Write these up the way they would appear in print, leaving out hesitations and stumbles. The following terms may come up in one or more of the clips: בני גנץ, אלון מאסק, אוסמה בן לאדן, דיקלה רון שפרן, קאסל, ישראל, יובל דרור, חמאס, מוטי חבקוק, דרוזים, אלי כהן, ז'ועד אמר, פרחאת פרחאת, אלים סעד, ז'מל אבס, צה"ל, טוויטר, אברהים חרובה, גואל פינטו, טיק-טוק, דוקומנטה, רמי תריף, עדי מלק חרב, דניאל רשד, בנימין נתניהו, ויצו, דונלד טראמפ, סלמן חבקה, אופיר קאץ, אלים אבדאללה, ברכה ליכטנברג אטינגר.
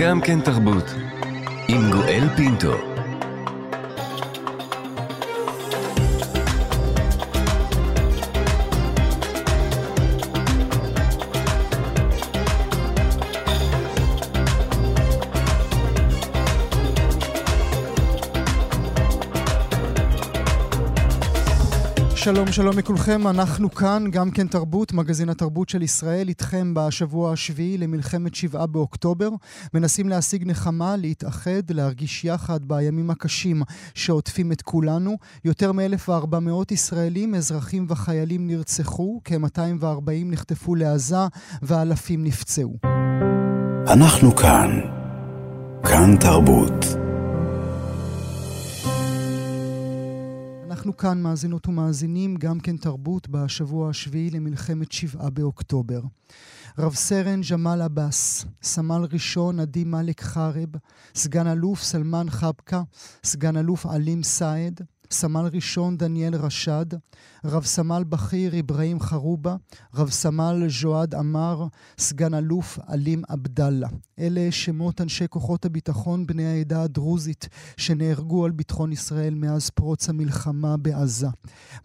גם כן תרבות, עם גואל פינטו. שלום לכולכם, אנחנו כאן, גם כן תרבות, מגזין התרבות של ישראל, איתכם בשבוע השביעי למלחמת 7 באוקטובר, מנסים להשיג נחמה, להתאחד, להרגיש יחד בימים הקשים שעוטפים את כולנו. יותר מ-1,400 ישראלים, אזרחים וחיילים נרצחו, כ-240 נחטפו לעזה ואלפים נפצעו. אנחנו כאן, כאן תרבות. אנחנו כאן מאזינות ומאזינים, גם כן תרבות, בשבוע השביעי למלחמת 7 באוקטובר. רב סרן ז'מל אבס, סמל ראשון עדי מלק חרב, סגן אלוף סלמן חבקה, סגן אלוף אלים סעד, סמל ראשון דניאל רשד, רב סמל בכיר אברהים חרובה, רב סמל ז'ועד אמר, סגן אלוף אלים אבדאללה. אלה שמות אנשי כוחות הביטחון בני העדה הדרוזית שנהרגו על ביטחון ישראל מאז פרוץ המלחמה בעזה.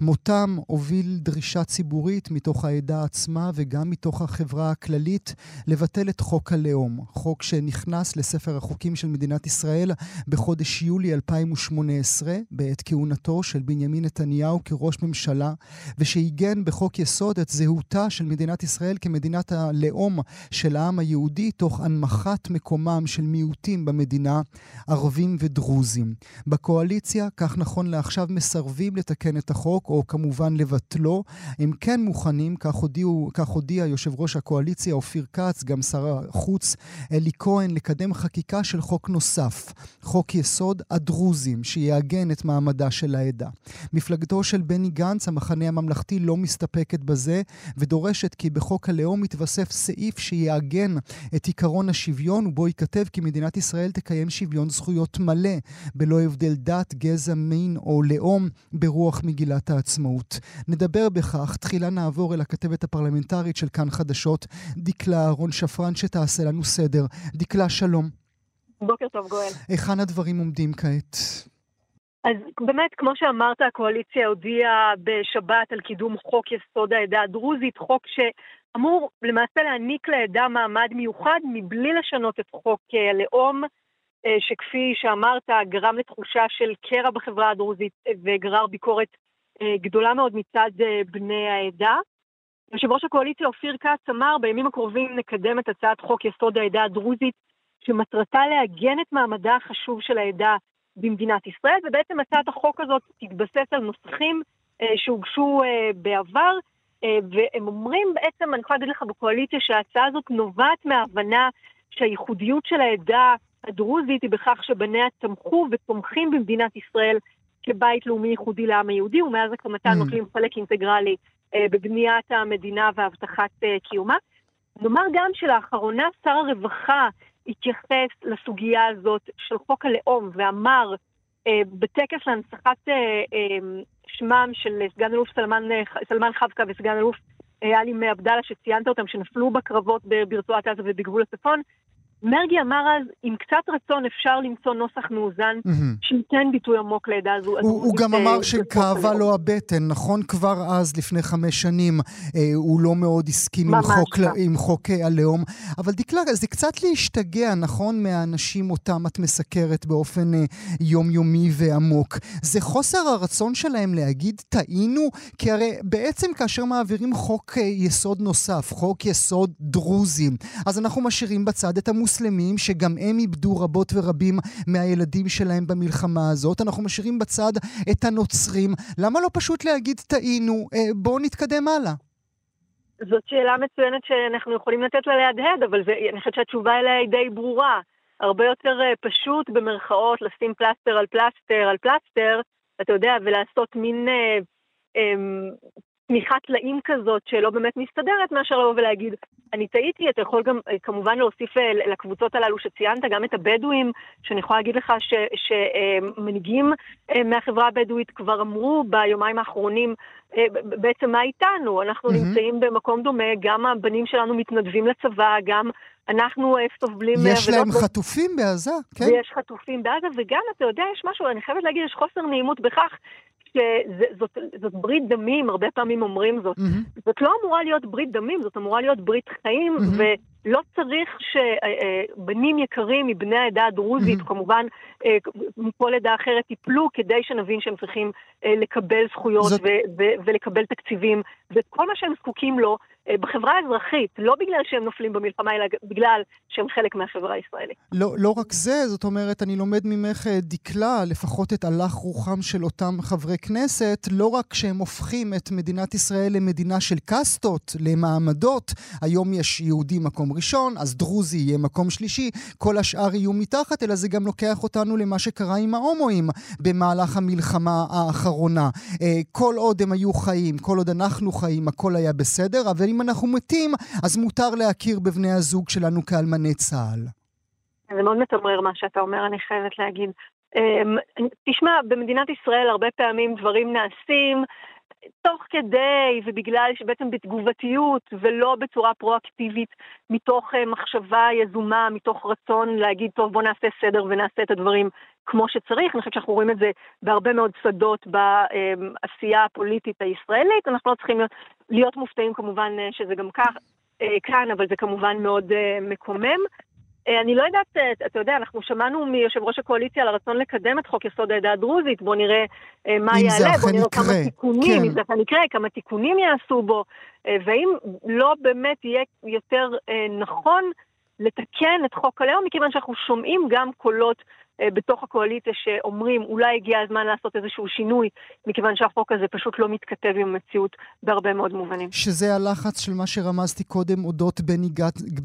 מותם הוביל דרישה ציבורית מתוך העדה עצמה וגם מתוך החברה הכללית לבטל את חוק הלאום, חוק שנכנס לספר החוקים של מדינת ישראל בחודש יולי 2018 בעת כהונה של בנימין נתניהו כראש ממשלה, ושהיגן בחוק יסוד את זהותה של מדינת ישראל כמדינת הלאום של העם היהודי, תוך הנמכת מקומם של מיעוטים במדינה, ערבים ודרוזים. בקואליציה, כך נכון לעכשיו, מסרבים לתקן את החוק או כמובן לבטלו. הם כן מוכנים, כך הודיע יושב ראש הקואליציה אופיר קאץ, גם שר החוץ אלי כהן, לקדם חקיקה של חוק נוסף, חוק יסוד הדרוזים, שיעגן את מעמדה של העדה. מפלגתו של בני גנץ, המחנה הממלכתי, לא מסתפקת בזה ודורשת כי בחוק הלאום יתווסף סעיף שיעגן את עיקרון השוויון ובו ייכתב כי מדינת ישראל תקיים שוויון זכויות מלא בלא הבדל דת, גזע, מין או לאום ברוח מגילת העצמאות. נדבר בכך. תחילה נעבור אל הכתבת הפרלמנטרית של כאן חדשות, דיקלה רון שפרן, שתעשה לנו סדר. דיקלה, שלום. בוקר טוב גואל. היכן הדברים עומדים כעת? אז באמת, כמו שאמרת, הקואליציה הודיעה בשבת על קידום חוק יסוד העדה הדרוזית, חוק שאמור למעשה להעניק לעדה מעמד מיוחד מבלי לשנות את חוק הלאום, שכפי שאמרת גרם לתחושה של קרע בחברה הדרוזית וגרר ביקורת גדולה מאוד מצד בני העדה. יושב ראש הקואליציה אופיר קאץ אמר, בימים הקרובים נקדם את הצעת חוק יסוד העדה הדרוזית, שמטרתה להגן את מעמדה החשוב של העדה במדינת ישראל, ובעצם הצעת החוק הזאת תתבסס על נוסחים שהוגשו בעבר, והם אומרים בעצם, אני יכולה להגיד לך בקואליציה, שההצעה הזאת נובעת מההבנה שהייחודיות של העדה הדרוזית היא בכך שבניה תמכו ותומכים במדינת ישראל כבית לאומי ייחודי לעם היהודי, ומאז הקמתה נוטלים חלק אינטגרלי בבניית המדינה והבטחת קיומה. נאמר גם שלאחרונה שר הרווחה התייחס לסוגיה הזאת של חוק הלאום, ואמר בטקס להנצחת שמם של סגן אלוף סלמן חבקה וסגן אלוף אלים אבדאללה, שציינת אותם, שנפלו בקרבות ברצועת עזה ובגבול הצפון, מרגי אמר אז, עם קצת רצון אפשר למצוא נוסח מאוזן שייתן ביטוי עמוק לעדה הזו. הוא גם אמר שכאבה לו הבטן, נכון? כבר אז, לפני 5 שנים, הוא לא מאוד הסכים עם חוק הלאום. אבל דיקלה, זה קצת להשתגע, נכון? מהאנשים אותם את מסקרת באופן יומיומי ועמוק. זה חוסר הרצון שלהם להגיד, טעינו, כי הרי בעצם כאשר מעבירים חוק יסוד נוסף, חוק יסוד דרוזי, אז אנחנו משאירים בצד את המוסר, מוסלמים שגם הם איבדו רבות ורבים מהילדים שלהם במלחמה הזאת. אנחנו משאירים בצד את הנוצרים. למה לא פשוט להגיד טעינו, בואו נתקדם הלאה? זאת שאלה מצוינת שאנחנו יכולים לתת לה להדהד, אבל אני חושבת שהתשובה אליה היא די ברורה. הרבה יותר פשוט במרכאות לשים פלסטר על פלסטר על פלסטר, אתה יודע, ולעשות מין תמיכת טלאים כזאת שלא באמת מסתדרת, מאשר לבוא ולהגיד, אני טעיתי. אתה יכול גם כמובן להוסיף לקבוצות הללו שציינת, גם את הבדואים, שאני יכולה להגיד לך שמנהיגים מהחברה הבדואית כבר אמרו ביומיים האחרונים, בעצם מה איתנו? אנחנו נמצאים במקום דומה, גם הבנים שלנו מתנדבים לצבא, גם אנחנו סובלים... יש להם חטופים בעזה, כן? ויש חטופים בעזה, וגם אתה יודע, יש משהו, אני חייבת להגיד, יש חוסר נעימות בכך, זאת ברית דמים, הרבה פעמים אומרים זאת. זאת לא אמורה להיות ברית דמים, זאת אמורה להיות ברית חיים, ולא צריך שבנים יקרים מבני העדה הדרוזית, כמובן מכל עדה אחרת, טיפלו כדי שנבין שהם צריכים לקבל זכויות ולקבל תקציבים, וכל מה שהם זקוקים לו בחברה האזרחית, לא בגלל שהם נופלים במלחמה, אלא בגלל שהם חלק מהחברה הישראלית. לא רק זה, זאת אומרת, אני לומד ממך דיקלה, לפחות את הלך רוחם של אותם חברי כנסת, לא רק שהם הופכים את מדינת ישראל למדינה של קסטות, למעמדות, היום יש יהודי מקום ראשון, אז דרוזי יהיה מקום שלישי, כל השאר יהיו מתחת, אלא זה גם לוקח אותנו למה שקרה עם ההומואים במהלך המלחמה האחרונה. כל עוד הם היו חיים, כל עוד אנחנו חיים, הכל היה בסדר, אבל אם אנחנו מתים, אז מותר להכיר בבני הזוג שלנו כאלמני צה"ל. זה מאוד מתמרר מה שאתה אומר, אני חייבת להגיד. תשמע, במדינת ישראל הרבה פעמים דברים נעשים תוך כדי ובגלל שבעצם בתגובתיות ולא בצורה פרואקטיבית, מתוך מחשבה יזומה, מתוך רצון להגיד, טוב, בוא נעשה סדר ונעשה את הדברים כמו שצריך. אני חושבת שאנחנו רואים את זה בהרבה מאוד שדות בעשייה הפוליטית הישראלית. אנחנו לא צריכים להיות מופתעים כמובן שזה גם כך כאן, אבל זה כמובן מאוד מקומם. אני לא יודעת, אתה יודע, אנחנו שמענו מיושב ראש הקואליציה על הרצון לקדם את חוק יסוד העדה הדרוזית, בוא נראה מה יעלה, בוא נראה כמה תיקונים, אם זה אכן יקרה, כמה תיקונים יעשו בו, ואם לא באמת יהיה יותר נכון לתקן את חוק הלאום, מכיוון שאנחנו שומעים גם קולות בתוך הקואליציה שאומרים, אולי הגיע הזמן לעשות איזשהו שינוי, מכיוון שהחוק הזה פשוט לא מתכתב עם המציאות בהרבה מאוד מובנים. שזה הלחץ של מה שרמזתי קודם, אודות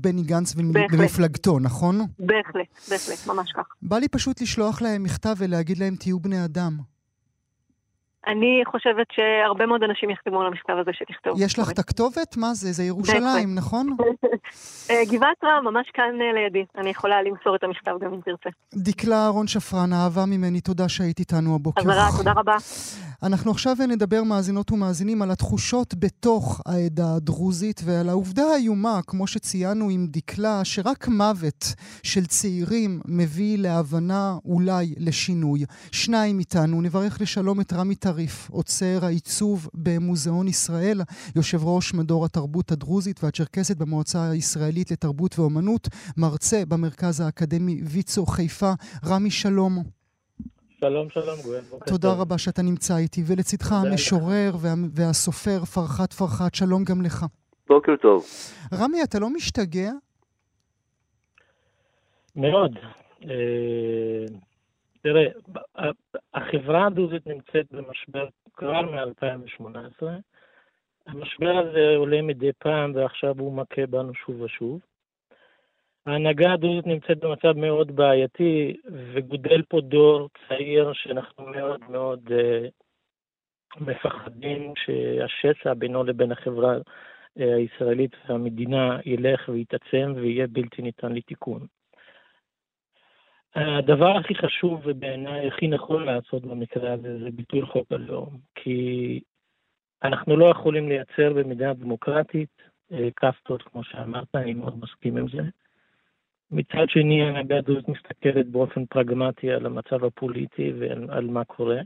בני גנץ ומפלגתו, נכון? בהחלט, בהחלט, ממש כך. בא לי פשוט לשלוח להם מכתב ולהגיד להם, תהיו בני אדם. אני חושבת שהרבה מאוד אנשים יחתמו על המכתב הזה שתכתוב. יש לך את הכתובת? מה זה? זה ירושלים, נכון? גבעת רם, ממש כאן לידי. אני יכולה למסור את המכתב גם אם תרצה. דיקלה רון שפרן, אהבה ממני, תודה שהיית איתנו הבוקר. תודה רבה. אנחנו עכשיו נדבר מאזינות ומאזינים על התחושות בתוך העדה הדרוזית ועל העובדה האיומה, כמו שציינו עם דיקלה, שרק מוות של צעירים מביא להבנה אולי לשינוי. שניים איתנו, נברך לשלום את רמי תריף, עוצר העיצוב במוזיאון ישראל, יושב ראש מדור התרבות הדרוזית והצ'רקסית במועצה הישראלית לתרבות ואומנות, מרצה במרכז האקדמי ויצו חיפה. רמי, שלום. שלום, שלום, גואל. תודה רבה שאתה נמצא איתי, ולצדך המשורר והסופר פרחאת פרחאת, שלום גם לך. בוקר טוב. רמי, אתה לא משתגע? מאוד. תראה, החברה הדרוזית נמצאת במשבר כבר מ-2018. המשבר הזה עולה מדי פעם, ועכשיו הוא מכה בנו שוב ושוב. ההנהגה הדרוזית נמצאת במצב מאוד בעייתי, וגודל פה דור צעיר שאנחנו מאוד מאוד מפחדים שהשסע בינו לבין החברה הישראלית והמדינה ילך ויתעצם ויהיה בלתי ניתן לתיקון. הדבר הכי חשוב ובעיניי הכי נכון לעשות במקרה הזה זה ביטול חוק הלאום, כי אנחנו לא יכולים לייצר במדינה דמוקרטית קסטות, כמו שאמרת, אני מאוד מסכים עם זה. מצד שני, ההנהגה הדרוזית מסתכלת באופן פרגמטי על המצב הפוליטי ועל מה קורה.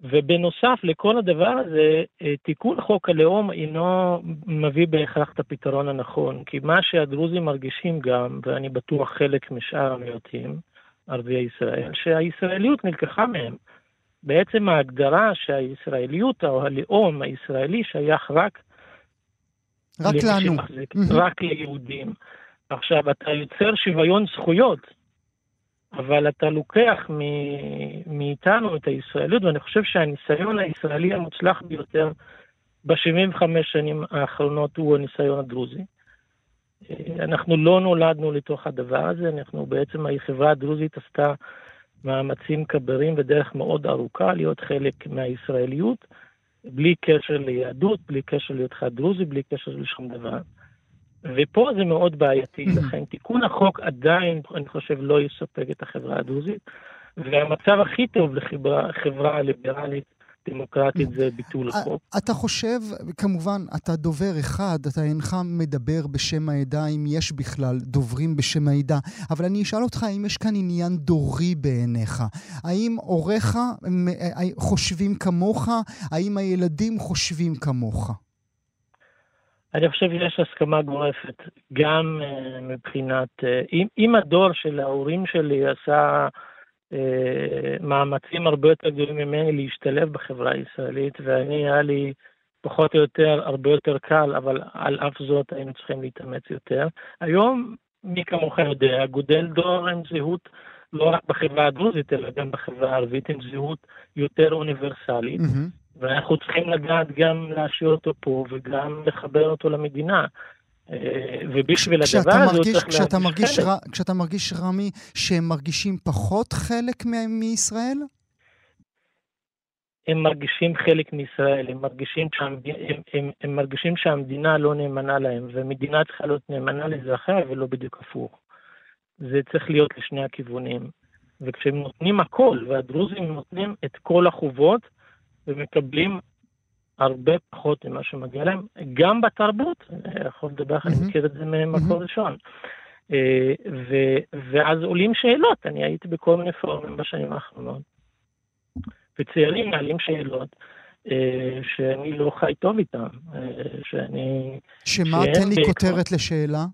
ובנוסף לכל הדבר הזה, תיקון חוק הלאום אינו מביא בהכרח את הפתרון הנכון, כי מה שהדרוזים מרגישים גם, ואני בטוח חלק משאר המיעוטים, ערביי ישראל, שהישראליות נלקחה מהם. בעצם ההגדרה שהישראליות או הלאום הישראלי שייך רק לנו, רק ליהודים. עכשיו, אתה יוצר שוויון זכויות, אבל אתה לוקח מאיתנו את הישראליות, ואני חושב שהניסיון הישראלי המוצלח ביותר ב-75 שנים האחרונות הוא הניסיון הדרוזי. אנחנו לא נולדנו לתוך הדבר הזה, אנחנו בעצם, החברה הדרוזית עשתה מאמצים כבירים ודרך מאוד ארוכה להיות חלק מהישראליות, בלי קשר ליהדות, בלי קשר להיותך דרוזי, בלי קשר לשום דבר. ופה זה מאוד בעייתי, לכן תיקון החוק עדיין, אני חושב, לא יספק את החברה הדרוזית, והמצב הכי טוב לחברה הליברלית, דמוקרטית זה ביטול החוק. אתה חושב, כמובן, אתה דובר אחד, אתה אינך מדבר בשם העדה, אם יש בכלל דוברים בשם העדה, אבל אני אשאל אותך האם יש כאן עניין דורי בעיניך. האם הוריך חושבים כמוך? האם הילדים חושבים כמוך? אני חושב שיש הסכמה גורפת, גם מבחינת, אם הדור של ההורים שלי עשה מאמצים הרבה יותר גדולים ממני להשתלב בחברה הישראלית, ואני היה לי פחות או יותר הרבה יותר קל, אבל על אף זאת היינו צריכים להתאמץ יותר. היום, מי כמוך יודע, גודל דור עם זהות לא רק בחברה הדרוזית, אלא גם בחברה הערבית, עם זהות יותר אוניברסלית, ואנחנו צריכים לדעת גם להשאיר אותו פה, וגם לחבר אותו למדינה. ובשביל הדבר הזה כשאתה מרגיש רמי שהם מרגישים פחות חלק מישראל? הם מרגישים חלק מישראל, הם מרגישים שהמדינה לא נאמנה להם, והמדינה צריכה להיות נאמנה לאזרחיה ולא בדיוק הפוך. זה צריך להיות לשני הכיוונים. וכשהם נותנים הכל, והדרוזים נותנים את כל החובות ומקבלים הרבה פחות ממה שמגיע להם, גם בתרבות, יכול לדבר, אני מכיר את זה ממקור ראשון. ואז עולים שאלות, אני הייתי בכל מיני פורומים בשנים האחרונות, וצעירים מעלים שאלות, שאני לא חי טוב איתם, שמה, תן לי כותרת לשאלה?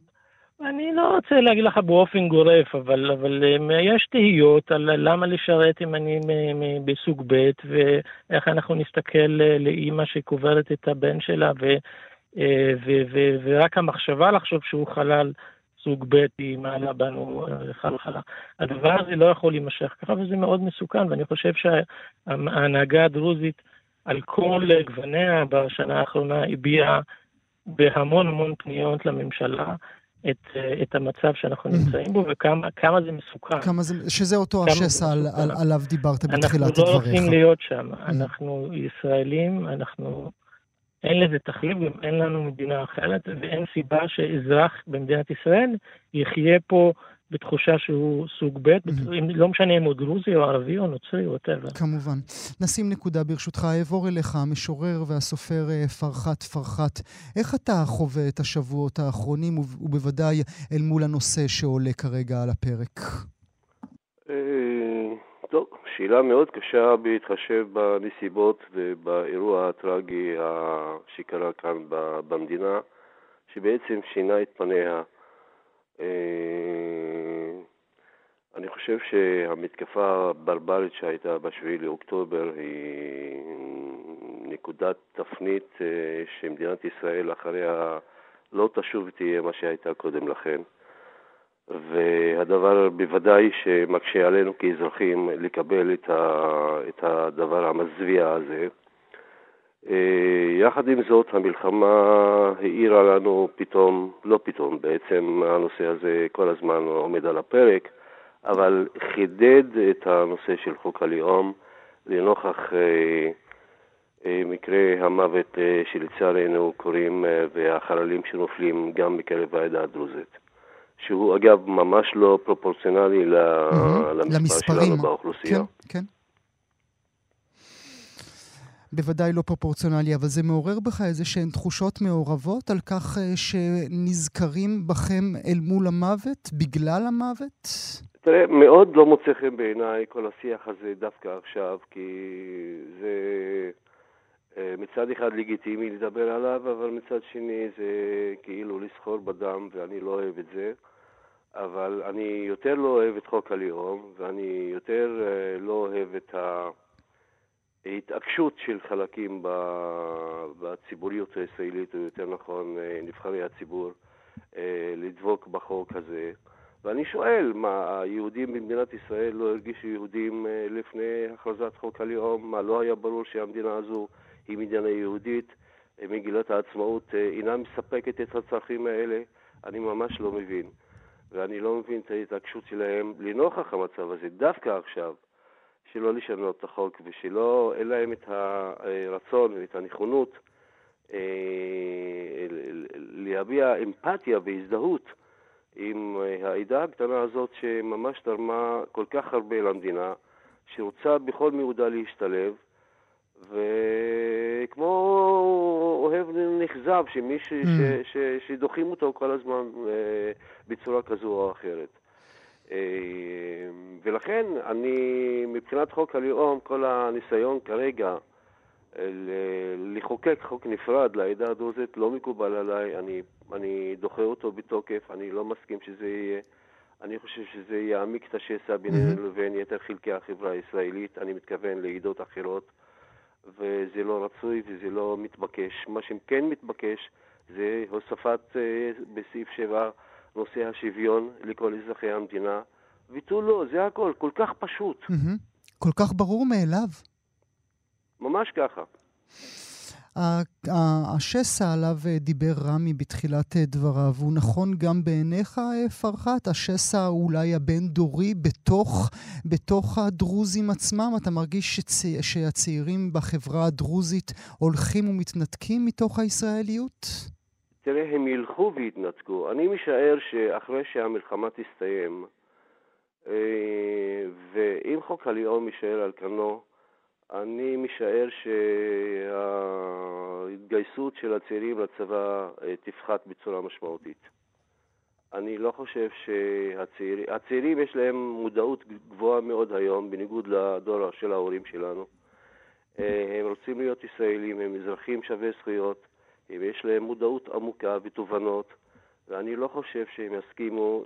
אני לא רוצה להגיד לך באופן גורף, אבל יש תהיות על למה לשרת אם אני בסוג ב' ואיך אנחנו נסתכל לאימא שקוברת את הבן שלה, ורק המחשבה לחשוב שהוא חלל סוג ב' היא מעלה בנו חלחלה. הדבר הזה לא יכול להימשך ככה, וזה מאוד מסוכן, ואני חושב שההנהגה הדרוזית על כל גווניה בשנה האחרונה הביעה בהמון המון פניות לממשלה, את המצב שאנחנו נמצאים בו, וכמה זה מסוכן. שזה אותו השסע עליו דיברת בתחילת הדבריך. אנחנו לא רוצים להיות שם. אנחנו ישראלים, אין לזה תחליף, גם אין לנו מדינה אחרת, ואין סיבה שאזרח במדינת ישראל יחיה פה בתחושה שהוא סוג ב', לא משנה אם הוא דרוזי או ערבי או נוצרי או טבע. כמובן. נשים נקודה ברשותך, אעבור אליך, המשורר והסופר פרחאת פרחאת. איך אתה חווה את השבועות האחרונים, ובוודאי אל מול הנושא שעולה כרגע על הפרק? טוב, שאלה מאוד קשה בהתחשב בנסיבות ובאירוע הטרגי שקרה כאן במדינה, שבעצם שינה את פניה. אני חושב שהמתקפה הברברית שהייתה ב7 לאוקטובר היא נקודת תפנית שמדינת ישראל אחריה לא תשוב תהיה מה שהייתה קודם לכן, והדבר בוודאי שמקשה עלינו כאזרחים לקבל את הדבר המזוויע הזה. יחד עם זאת, המלחמה העירה לנו פתאום, לא פתאום, בעצם הנושא הזה כל הזמן עומד על הפרק, אבל חידד את הנושא של חוק הלאום לנוכח מקרי המוות שלצערנו קורים והחללים שנופלים גם מקרב העדה הדרוזית, שהוא אגב ממש לא פרופורציונלי למספר שלנו באוכלוסייה. כן, כן. בוודאי לא פרופורציונלי, אבל זה מעורר בך איזה שהן תחושות מעורבות על כך שנזכרים בכם אל מול המוות, בגלל המוות? תראה, מאוד לא מוצא חן בעיניי כל השיח הזה דווקא עכשיו, כי זה מצד אחד לגיטימי לדבר עליו, אבל מצד שני זה כאילו לסחור בדם, ואני לא אוהב את זה. אבל אני יותר לא אוהב את חוק הלאום, ואני יותר לא אוהב את ההתעקשות של חלקים בציבוריות הישראלית, או יותר נכון, נבחרי הציבור, לדבוק בחוק הזה. ואני שואל, מה, היהודים במדינת ישראל לא הרגישו יהודים לפני הכרזת חוק הלאום? מה, לא היה ברור שהמדינה הזו היא מדינה יהודית? מגילת העצמאות אינה מספקת את הצרכים האלה? אני ממש לא מבין. ואני לא מבין את ההתעקשות שלהם לנוכח המצב הזה, דווקא עכשיו. שלא לשנות את החוק, ושלא אין להם את הרצון ואת הנכונות להביע אמפתיה והזדהות עם העדה הקטנה הזאת שממש תרמה כל כך הרבה למדינה, שרוצה בכל מיעודה להשתלב, וכמו אוהב נכזב שמישהו שדוחים אותו כל הזמן בצורה כזו או אחרת. ולכן אני מבחינת חוק הלאום, כל הניסיון כרגע לחוקק חוק נפרד לעדה הדרוזית לא מקובל עליי. אני דוחה אותו בתוקף, אני לא מסכים שזה יהיה. אני חושב שזה יעמיק את השסע בינינו לבין יתר חלקי החברה הישראלית, אני מתכוון לעדות אחרות, וזה לא רצוי וזה לא מתבקש. מה שכן מתבקש זה הוספת בסעיף 7 נושא השוויון לכל אזרחי המדינה, ותולו, זה הכל, כל כך פשוט. כל כך ברור מאליו. ממש ככה. השסע עליו דיבר רמי בתחילת דבריו, הוא נכון גם בעיניך, פרחאת? השסע אולי הבין-דורי בתוך הדרוזים עצמם? אתה מרגיש שהצעירים בחברה הדרוזית הולכים ומתנתקים מתוך הישראליות? תראה, הם ילכו והתנתקו. אני משער שאחרי שהמלחמה תסתיים, ואם חוק הלאום יישאר על כנו, אני משער שההתגייסות של הצעירים לצבא תפחת בצורה משמעותית. אני לא חושב שהצעירים יש להם מודעות גבוהה מאוד היום, בניגוד לדור של ההורים שלנו. הם רוצים להיות ישראלים, הם אזרחים שווי זכויות, יש להם מודעות עמוקה ותובנות, ואני לא חושב שהם יסכימו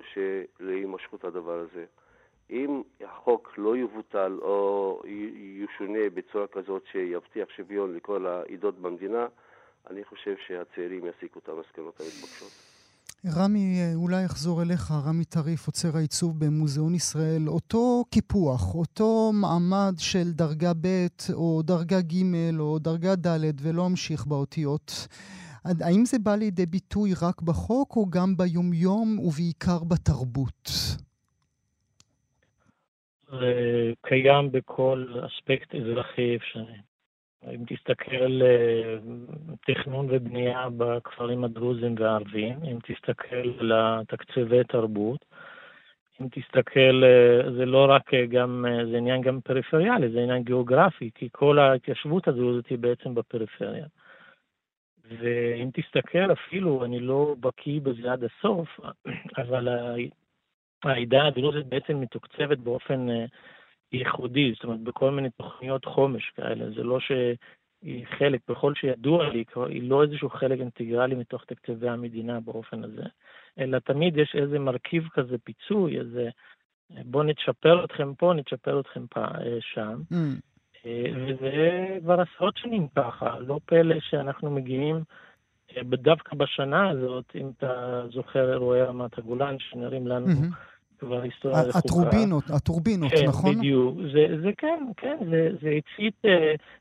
להימשכות הדבר הזה. אם החוק לא יבוטל או ישונה בצורה כזאת שיבטיח שוויון לכל העדות במדינה, אני חושב שהצעירים יסיקו את המסקנות המתבקשות. רמי, אולי יחזור אליך, רמי תריף, עוצר העיצוב במוזיאון ישראל. אותו קיפוח, אותו מעמד של דרגה ב' או דרגה ג' או דרגה ד' ולא המשיך באותיות, האם זה בא לידי ביטוי רק בחוק או גם ביומיום ובעיקר בתרבות? זה קיים בכל אספקט אזרחי אפשרי. אם תסתכל תכנון ובנייה בכפרים הדרוזים והערבים, אם תסתכל לתקציבי תרבות, אם תסתכל, זה לא רק גם, זה עניין גם פריפריאלי, זה עניין גיאוגרפי, כי כל ההתיישבות הדרוזית היא בעצם בפריפריה. ואם תסתכל אפילו, אני לא בקיא בזה עד הסוף, אבל העדה הדרוזית בעצם מתוקצבת באופן ייחודי, זאת אומרת, בכל מיני תוכניות חומש כאלה, זה לא שהיא חלק, בכל שידוע לי, היא לא איזשהו חלק אינטגרלי מתוך תקציבי המדינה באופן הזה, אלא תמיד יש איזה מרכיב כזה פיצוי, איזה בוא נתשפר אתכם פה, נתשפר אתכם שם, וזה כבר עשרות שנים ככה, לא פלא שאנחנו מגיעים, בדווקא בשנה הזאת, אם אתה זוכר אירועי רמת הגולן, שנראים לנו כבר היסטוריה לחוקה. הטורבינות, נכון? בדיוק. זה כן, זה הציט,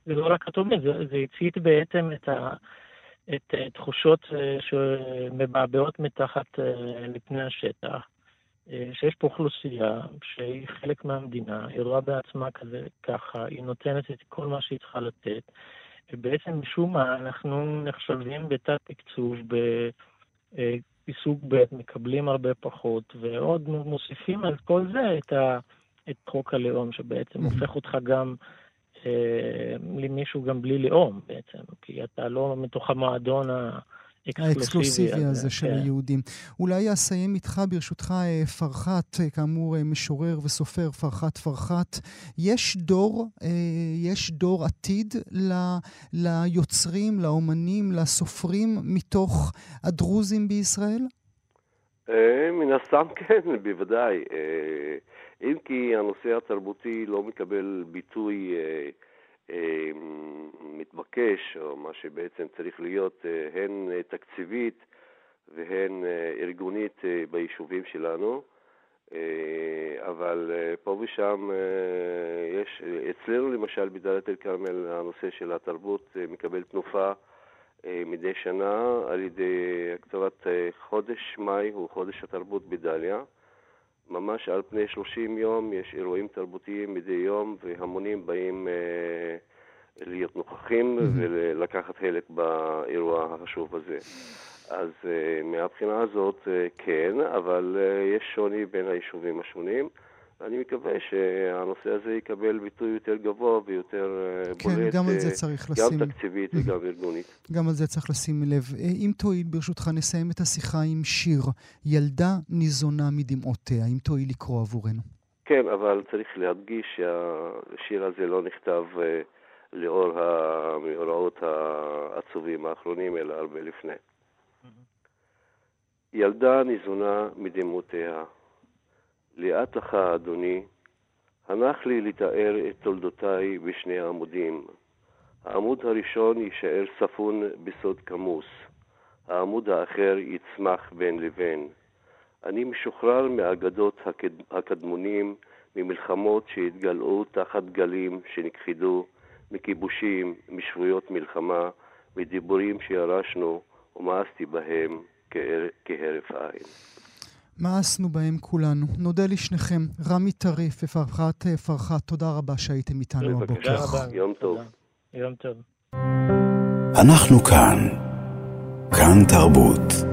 זה לא רק הטורבינות, זה הציט בעצם את תחושות שמבעבעות מתחת לפני השטח, שיש פה אוכלוסייה שהיא חלק מהמדינה, היא רואה בעצמה ככה, היא נותנת את כל מה שהיא צריכה לתת, ובעצם משום מה אנחנו נחשבים בתת תקצוב, בעיסוק ב', מקבלים הרבה פחות, ועוד מוסיפים על כל זה את חוק הלאום, שבעצם הופך אותך גם למישהו גם בלי לאום בעצם, כי אתה לא מתוך המועדון האקסקלוסיבי הזה של היהודים. אולי אסיים איתך ברשותך, פרחאת, כאמור משורר וסופר, פרחאת פרחאת. יש דור עתיד ליוצרים, לאומנים, לסופרים מתוך הדרוזים בישראל? מן הסתם כן, בוודאי. אם כי הנושא התרבותי לא מקבל ביטוי מתבקש, או מה שבעצם צריך להיות הן תקציבית והן ארגונית ביישובים שלנו, אבל פה ושם יש, אצלנו למשל בדלית אל כרמל, הנושא של התרבות מקבל תנופה מדי שנה על ידי הכתבת חודש מאי, הוא חודש התרבות בדליה, ממש על פני 30 יום יש אירועים תרבותיים מדי יום, והמונים באים להיות נוכחים ולקחת חלק באירוע החשוב הזה. אז מהבחינה הזאת כן, אבל יש שוני בין היישובים השונים. אני מקווה שהנושא הזה יקבל ביטוי יותר גבוה ויותר בולט, גם תקציבית וגם ארגונית. גם על זה צריך לשים לב. אם תואיל, ברשותך, נסיים את השיחה עם שיר, ילדה ניזונה מדמעותיה, אם תואיל לקרוא עבורנו. כן, אבל צריך להדגיש שהשיר הזה לא נכתב לאור המאורעות העצובים האחרונים, אלא הרבה לפני. ילדה ניזונה מדמעותיה. לאט לך, אדוני, הנח לי לתאר את תולדותיי בשני העמודים. העמוד הראשון יישאר ספון בסוד כמוס. העמוד האחר יצמח בין לבין. אני משוחרר מאגדות הקדמונים, ממלחמות שהתגלעו תחת גלים שנכחידו, מכיבושים, משבויות מלחמה, מדיבורים שירשנו ומאסתי בהם כהרף עין. מאסנו בהם כולנו. נודה לשניכם, רמי תריף ופרחאת פרחאת, תודה רבה שהייתם איתנו הבוקר. יום טוב. יום טוב. אנחנו כאן. כאן תרבות.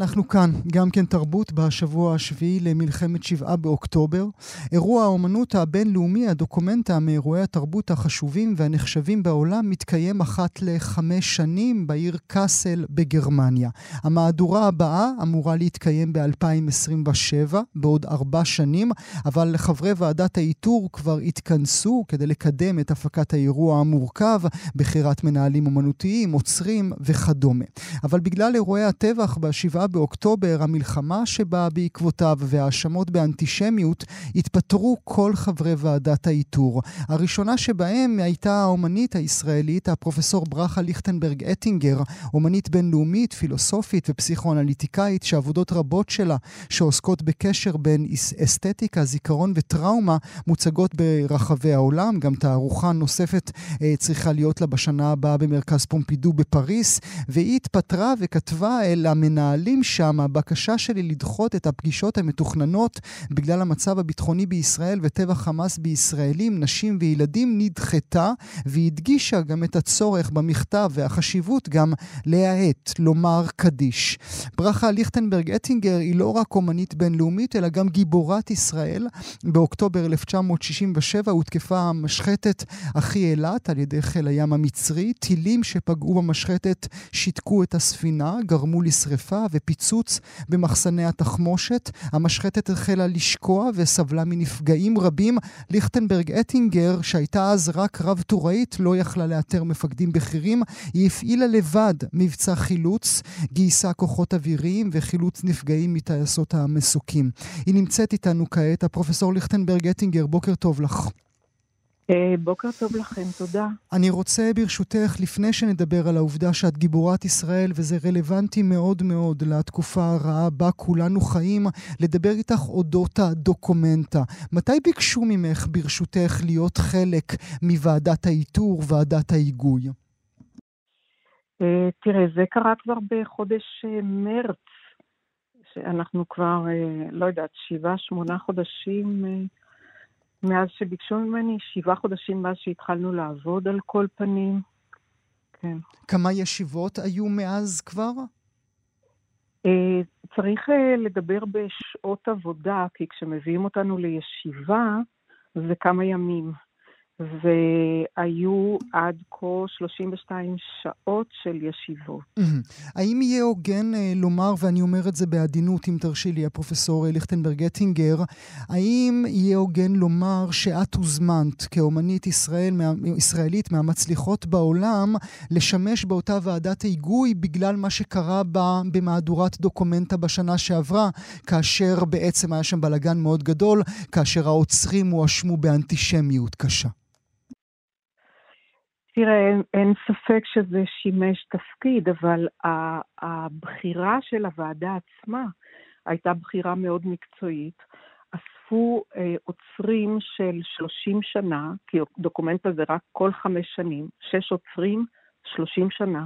אנחנו כאן, גם כן תרבות, בשבוע השביעי למלחמת 7 באוקטובר. אירוע האומנות הבינלאומי, הדוקומנטה, מאירועי התרבות החשובים והנחשבים בעולם, מתקיים אחת ל5 שנים בעיר קאסל בגרמניה. המהדורה הבאה אמורה להתקיים ב-2027, בעוד 4 שנים, אבל חברי ועדת האיתור כבר התכנסו כדי לקדם את הפקת האירוע המורכב, בחירת מנהלים אומנותיים, עוצרים וכדומה. אבל בגלל אירועי הטבח ב7 באוקטובר, המלחמה שבאה בעקבותיו והאשמות באנטישמיות, התפטרו כל חברי ועדת האיתור. הראשונה שבהם הייתה האומנית הישראלית, הפרופסור ברכה ליכטנברג אטינגר, אומנית בינלאומית, פילוסופית ופסיכואנליטיקאית, שעבודות רבות שלה שעוסקות בקשר בין אסתטיקה, זיכרון וטראומה, מוצגות ברחבי העולם. גם תערוכה נוספת צריכה להיות לה בשנה הבאה במרכז פומפידו בפריס, והיא התפטרה וכתבה אל המנהלים שם, הבקשה שלי לדחות את הפגישות המתוכננות בגלל המצב הביטחוני בישראל וטבח חמאס בישראלים, נשים וילדים נדחתה, והדגישה גם את הצורך במכתב והחשיבות גם להיעט, לומר קדיש. ברכה ליכטנברג אטינגר היא לא רק אומנית בינלאומית, אלא גם גיבורת ישראל. באוקטובר 1967 הותקפה המשחטת אחי אילת על ידי חיל הים המצרי. טילים שפגעו במשחטת שיתקו את הספינה, גרמו לשריפה ופיצוץ במחסני התחמושת. המשחטת החלה לשקוע וסבלה מנפגעים רבים. ליכטנברג אטינגר, שהייתה אז רק רב-טוראית, לא יכלה לאתר מפקדים בכירים. היא הפעילה לבד מבצע חילוץ, גייסה כוחות אוויריים וחילוץ נפגעים מטייסות המסוקים. היא נמצאת איתנו כעת. הפרופסור ליכטנברג אטינגר, בוקר טוב לך. בוקר טוב לכם, תודה. אני רוצה ברשותך, לפני שנדבר על העובדה שאת גיבורת ישראל, וזה רלוונטי מאוד מאוד לתקופה הרעה בה כולנו חיים, לדבר איתך אודות הדוקומנטה. מתי ביקשו ממך ברשותך להיות חלק מוועדת האיתור, ועדת ההיגוי? תראה, זה קרה כבר בחודש מרץ, שאנחנו כבר, לא יודעת, 7-8 חודשים... מאז שביקשו ממני, 7 חודשים מאז שהתחלנו לעבוד על כל פנים. כן. כמה ישיבות היו מאז כבר? צריך לדבר בשעות עבודה, כי כשמביאים אותנו לישיבה, זה כמה ימים. והיו עד כה 32 שעות של ישיבות. האם יהיה הוגן לומר, ואני אומר את זה בעדינות, אם תרשי לי, הפרופסור ליכטנברג אטינגר, האם יהיה הוגן לומר שאת הוזמנת כאומנית ישראלית מהמצליחות בעולם, לשמש באותה ועדת היגוי בגלל מה שקרה במהדורת דוקומנטה בשנה שעברה, כאשר בעצם היה שם בלגן מאוד גדול, כאשר העוצרים הואשמו באנטישמיות קשה? תראה, אין ספק שזה שימש תפקיד, אבל הבחירה של הוועדה עצמה הייתה בחירה מאוד מקצועית. אספו עוצרים של 30 שנה, כי דוקומנטה זה רק כל 5 שנים, 6 עוצרים, 30 שנה,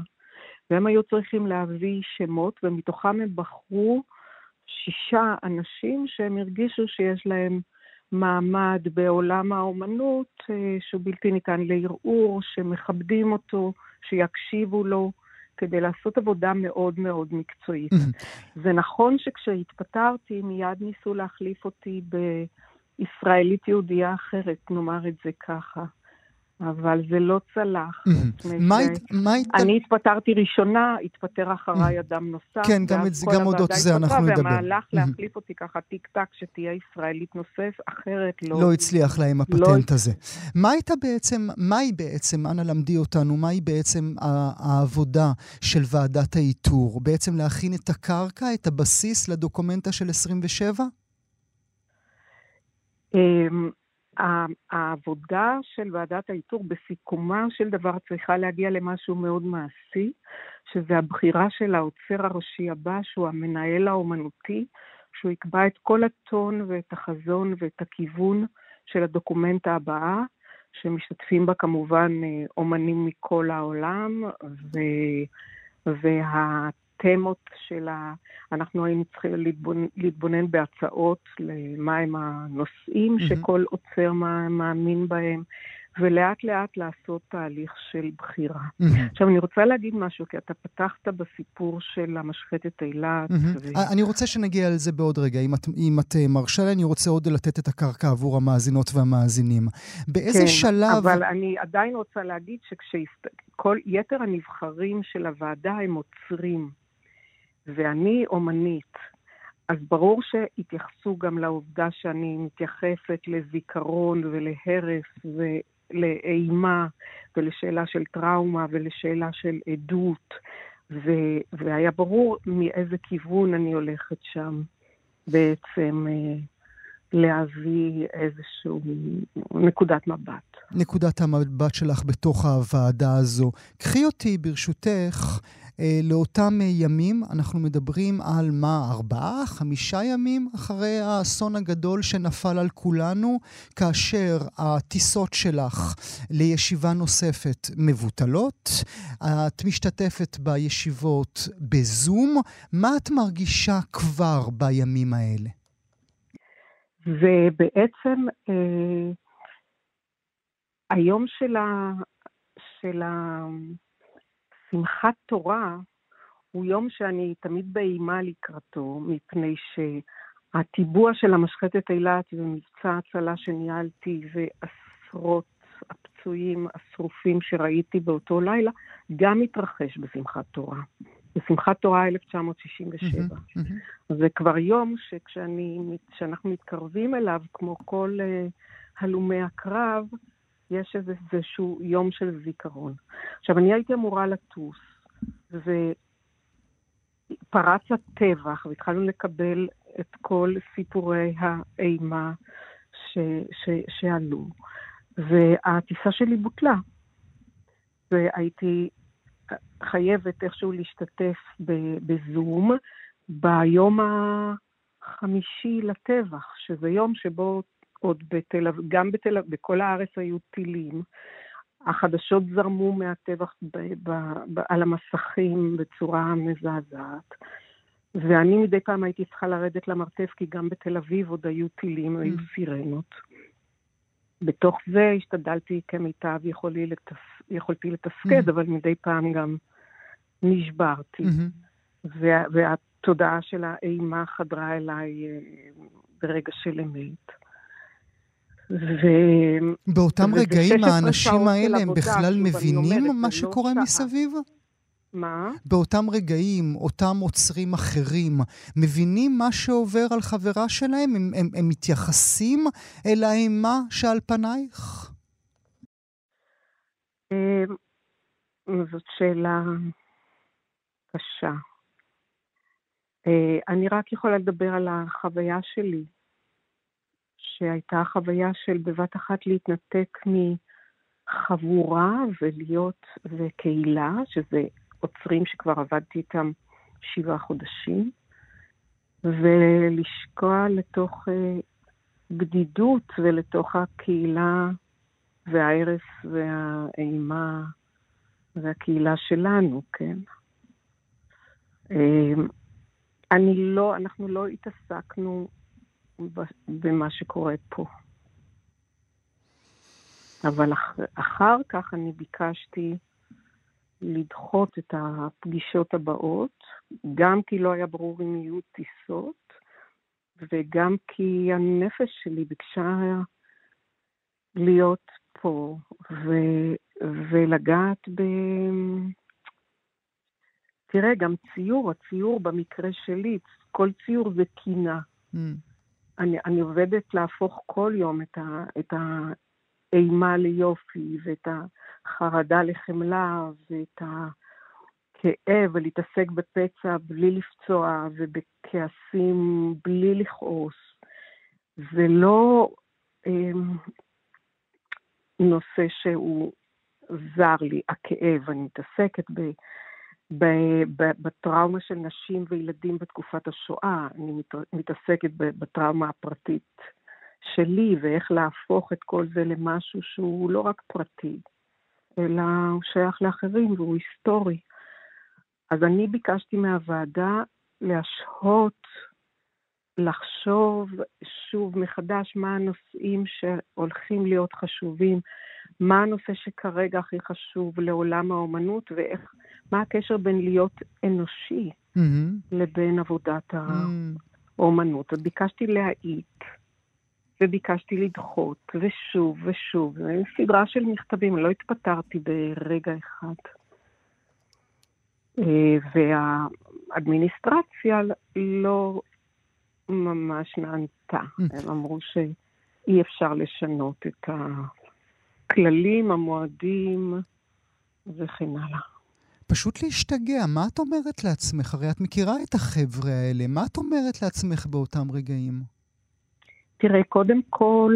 והם היו צריכים להביא שמות, ומתוכם הם בחרו 6 אנשים שהם הרגישו שיש להם מעמד בעולם האומנות, שהוא בלתי ניתן לערעור, שמכבדים אותו, שיקשיבו לו, כדי לעשות עבודה מאוד מאוד מקצועית. זה נכון שכשהתפטרתי, מיד ניסו להחליף אותי בישראלית יהודייה אחרת, נאמר את זה ככה. אבל זה לא צלח. אני התפטרתי ראשונה, התפטר אחריי אדם נוסף. כן, גם עוד זה אנחנו נדבר. והמהלך להחליף אותי ככה טיק-טק שתהיה ישראלית נוסף, אחרת לא הצליח להם הפטנט הזה. מה היא בעצם, אנה למדי אותנו, מה היא בעצם העבודה של ועדת האיתור? בעצם להכין את הקרקע, את הבסיס לדוקומנטה של 27? העבודה של ועדת האיתור בסיכומה של דבר צריכה להגיע למשהו מאוד מעשי, שזה הבחירה של האוצר הראשי הבא, שהוא המנהל האומנותי, שהוא יקבע את כל הטון ואת החזון ואת הכיוון של הדוקומנטה הבאה, שמשתתפים בה כמובן אומנים מכל העולם, והתמות שלה, אנחנו היינו צריכים להתבונן בהצעות למה הם הנושאים שכל עוצר מאמין בהם, ולאט לאט לעשות תהליך של בחירה. עכשיו אני רוצה להגיד משהו, כי אתה פתחת בסיפור של המשחטת אילת. אני רוצה שנגיע על זה בעוד רגע. אם את מרשה לי, אני רוצה עוד לתת את הקרקע עבור המאזינות והמאזינים. באיזה שלב... אבל אני עדיין רוצה להגיד שכל יתר הנבחרים של הוועדה הם עוצרים, ואני אומנית. אז ברור שהתייחסו גם לעובדה שאני מתייחסת לזיכרון ולהרס ולאימה ולשאלה של טראומה ולשאלה של עדות, והיה ברור מאיזה כיוון אני הולכת שם בעצם להביא איזשהו נקודת מבט. נקודת המבט שלך בתוך הוועדה הזו. קחי אותי ברשותך לאותם ימים. אנחנו מדברים על 4-5 ימים אחרי האסון הגדול שנפל על כולנו, כאשר הטיסות שלך לישיבה נוספת מבוטלות, את משתתפת בישיבות בזום. מה את מרגישה כבר בימים האלה? זה בעצם היום של שמחת תורה הוא יום שאני תמיד באימה לקראתו, מפני שהטיבוע של המשחטת אילת ומבצע הצלה שניהלתי ועשרות הפצועים, השרופים שראיתי באותו לילה, גם התרחש בשמחת תורה. בשמחת תורה 1967. זה כבר יום שאנחנו מתקרבים אליו, כמו כל הלומי הקרב, יש איזשהו יום של זיכרון. עכשיו, אני הייתי אמורה לטוס, ופרץ הטבח, והתחלנו לקבל את כל סיפורי האימה שעלו. והטיסה שלי בוטלה. והייתי חייבת איכשהו להשתתף בזום ביום החמישי לטבח, שזה יום שבו עוד גם בכל הארץ היו טילים, החדשות זרמו מהטבח על המסכים בצורה מזעזעת, ואני מדי פעם הייתי צריכה לרדת למרתף, כי גם בתל אביב עוד היו טילים, היו סירנות. בתוך זה השתדלתי כמיטב יכולתי לתפקד, אבל מדי פעם גם נשברתי. והתודעה של האימה חדרה אליי ברגע של אמת. באותם רגעים האנשים האלה הם בכלל מבינים מה שקורה מסביב? מה? באותם רגעים, אותם עוצרים אחרים, מבינים מה שעובר על חברה שלהם? הם מתייחסים אל האימה שעל פנייך? זאת שאלה קשה. אני רק יכולה לדבר על החוויה שלי, שהייתה חוויה של בבת אחת להתנתק מחבורה ולהיות וקהילה, שזה עוצרים שכבר עבדתי איתם 7 חודשים, ולשקוע לתוך בדידות ולתוך הקהילה והערס והאימה והקהילה שלנו, כן? אנחנו לא התעסקנו במה שקורה פה. אבל אחר כך אני ביקשתי לדחות את הפגישות הבאות, גם כי לא היה ברור אם יהיו טיסות, וגם כי הנפש שלי ביקשה להיות פה, ולגעת ב... תראה, גם הציור במקרה שלי, כל ציור זה קינה. אני עובדת להפוך כל יום את האימה ליופי, ואת החרדה לחמלה, ואת הכאב, ולהתעסק בפצע בלי לפצוע, ובכעסים בלי לכעוס. זה לא נושא שהוא זר לי, הכאב. אני מתעסקת בטראומה של נשים וילדים בתקופת השואה. אני מתעסקת בטראומה הפרטית שלי, ואיך להפוך את כל זה למשהו שהוא לא רק פרטי, אלא הוא שייך לאחרים והוא היסטורי. אז אני ביקשתי מהוועדה להשהות, לחשוב שוב מחדש מה הנושאים שהולכים להיות חשובים, מה הנושא שכרגע הכי חשוב לעולם האומנות, ואיך, מה הקשר בין להיות אנושי לבין עבודת האומנות. אז ביקשתי להעיט, וביקשתי לדחות, ושוב ושוב. זו סדרה של מכתבים, לא התפטרתי ברגע אחד. והאדמיניסטרציה לא ממש נענתה. הם אמרו שאי אפשר לשנות את הכללים, המועדים וכן הלאה. פשוט להשתגע. מה את אומרת לעצמך? הרי את מכירה את החבר'ה האלה. מה את אומרת לעצמך באותם רגעים? תראה, קודם כל,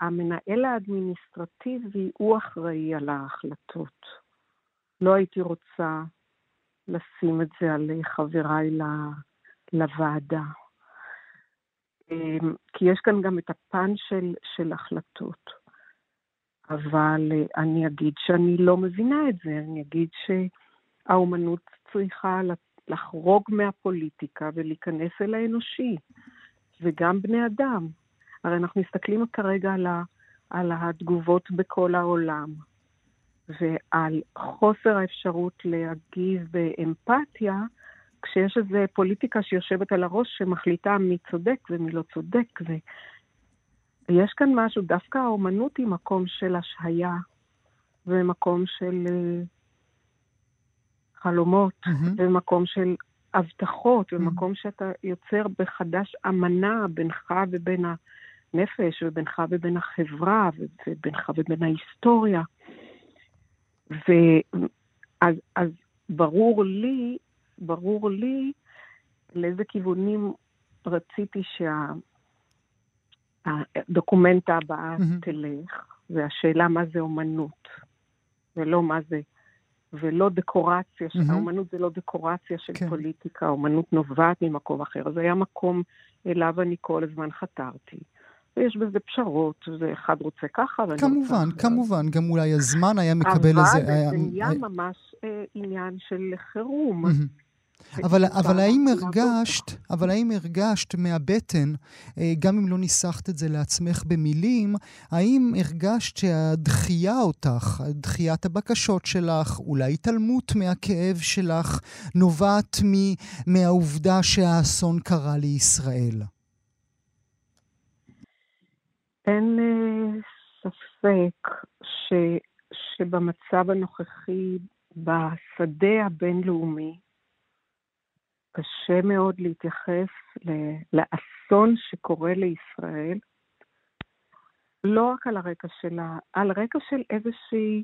המנהל האדמיניסטרטיבי הוא אחראי על ההחלטות. לא הייתי רוצה לשים את זה על חבריי לוועדה. כי יש כאן גם את הפן של החלטות. אבל אני אגיד שאני לא מבינה את זה. אני אגיד שהאומנות צריכה לחרוג מהפוליטיקה ולהיכנס אל האנושי. וגם בני אדם. הרי אנחנו מסתכלים כרגע על התגובות בכל העולם. ועל חוסר האפשרות להגיב באמפתיה, כשיש איזו פוליטיקה שיושבת על הראש, שמחליטה מי צודק ומי לא צודק. ויש כאן משהו, דווקא האומנות היא מקום של השהיה, ומקום של חלומות, ומקום של הבטחות, ומקום שאתה יוצר בחדש אמנה בינך ובין הנפש, ובינך ובין החברה, ובינך ובין ההיסטוריה. אז ברור לי לאיזה כיוונים רציתי שהדוקומנטה הבאה תלך, והשאלה מה זה אומנות, ולא מה זה, ולא דקורציה, האומנות זה לא דקורציה של פוליטיקה, האומנות נובעת ממקום אחר, זה היה מקום אליו אני כל הזמן חתרתי. ויש בזה פשרות, ואחד רוצה ככה. כמובן, גם אולי הזמן היה מקבל לזה. אבל זה נהיה ממש עניין של חירום. אבל האם הרגשת מהבטן, גם אם לא ניסחת את זה לעצמך במילים, האם הרגשת שהדחייה אותך, דחיית הבקשות שלך, אולי התעלמות מהכאב שלך, נובעת מהעובדה שהאסון קרה לישראל? אין ספק שבמצב הנוכחי, בשדה הבינלאומי, קשה מאוד להתייחס לאסון שקורה לישראל, לא רק על הרקע שלה, על רקע של איזושהי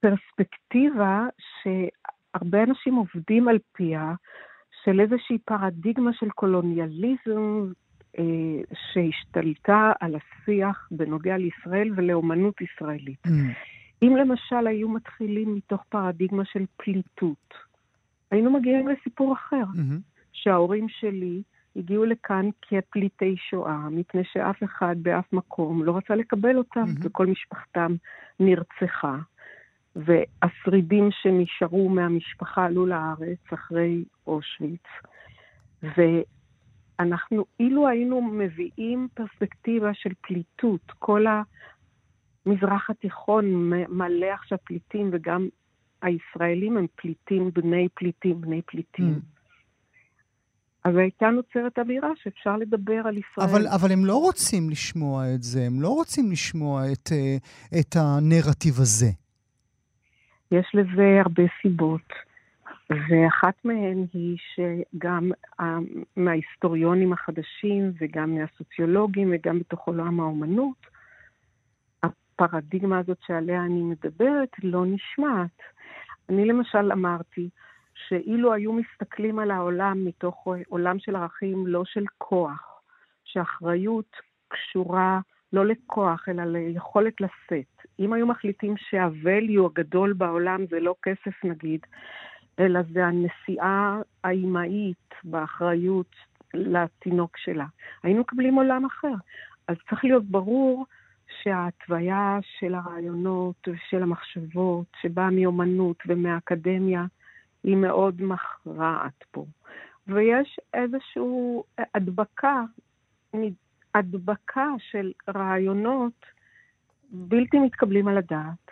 פרספקטיבה שהרבה אנשים עובדים על פיה, של איזושהי פרדיגמה של קולוניאליזם, שהשתלטה על השיח בנוגע לישראל ולאומנות ישראלית. אם למשל היו מתחילים מתוך פרדיגמה של פליטות, היינו מגיעים לסיפור אחר, שההורים שלי הגיעו לכאן כפליטי שואה, מפני שאף אחד באף מקום לא רצה לקבל אותם, וכל משפחתם נרצחה. והשרידים שנשארו מהמשפחה עלו לארץ אחרי אושוויץ. ואנחנו, אילו היינו מביאים פרספקטיבה של פליטות, כל המזרח התיכון מלא עכשיו פליטים, וגם הישראלים הם פליטים, בני פליטים, בני פליטים. אבל הייתה נוצרת אווירה שאפשר לדבר על ישראל. אבל הם לא רוצים לשמוע את זה, הם לא רוצים לשמוע את הנרטיב הזה. יש לזה הרבה סיבות, ואחת מהן היא שגם מההיסטוריונים החדשים וגם מהסוציולוגים וגם בתוך עולם האומנות, הפרדיגמה הזאת שעליה אני מדברת לא נשמעת. אני למשל אמרתי שאילו היו מסתכלים על העולם מתוך עולם של ערכים, לא של כוח, שאחריות קשורה לא לכוח, אלא ליכולת לשאת. אם היו מחליטים שהוואליו הגדול בעולם זה לא כסף נגיד, אלא זה הנסיעה האימהית באחריות לתינוק שלה, היינו מקבלים עולם אחר. אז צריך להיות ברור שההתוויה של הרעיונות ושל המחשבות שבאה מאומנות ומהאקדמיה היא מאוד מכרעת פה. ויש איזושהי הדבקה של רעיונות בלתי מתקבלים על הדעת,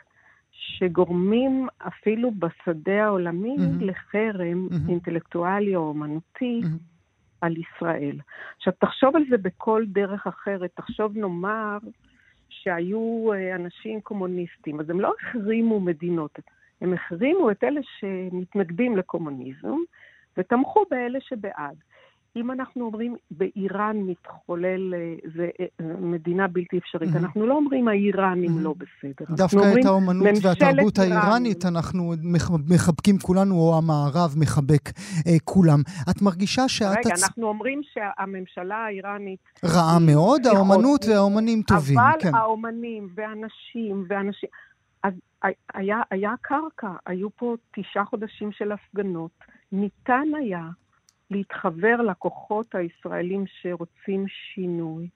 שגורמים אפילו בשדה העולמי לחרם אינטלקטואלי או אומנותי על ישראל. עכשיו תחשוב על זה בכל דרך אחרת, תחשוב נאמר שהיו אנשים קומוניסטים, אז הם לא החרימו מדינות, הם החרימו את אלה שמתנגדים לקומוניזם, ותמכו באלה שבעד. אם אנחנו אומרים באיראן מתחולל, זה מדינה בלתי אפשרית, אנחנו לא אומרים האיראנים לא בסדר. דווקא את האומנות והתרבות האיראנית, אנחנו מחבקים כולנו, או המערב מחבק כולם. את מרגישה שאת... רגע, אנחנו אומרים שהממשלה האיראנית... רעה מאוד, האומנות והאומנים טובים. אבל האומנים והאנשים... אז היה קרקע, היו פה 9 חודשים של הפגנות, ניתן היה להתחבר לכוחות הישראלים שרוצים שינוי,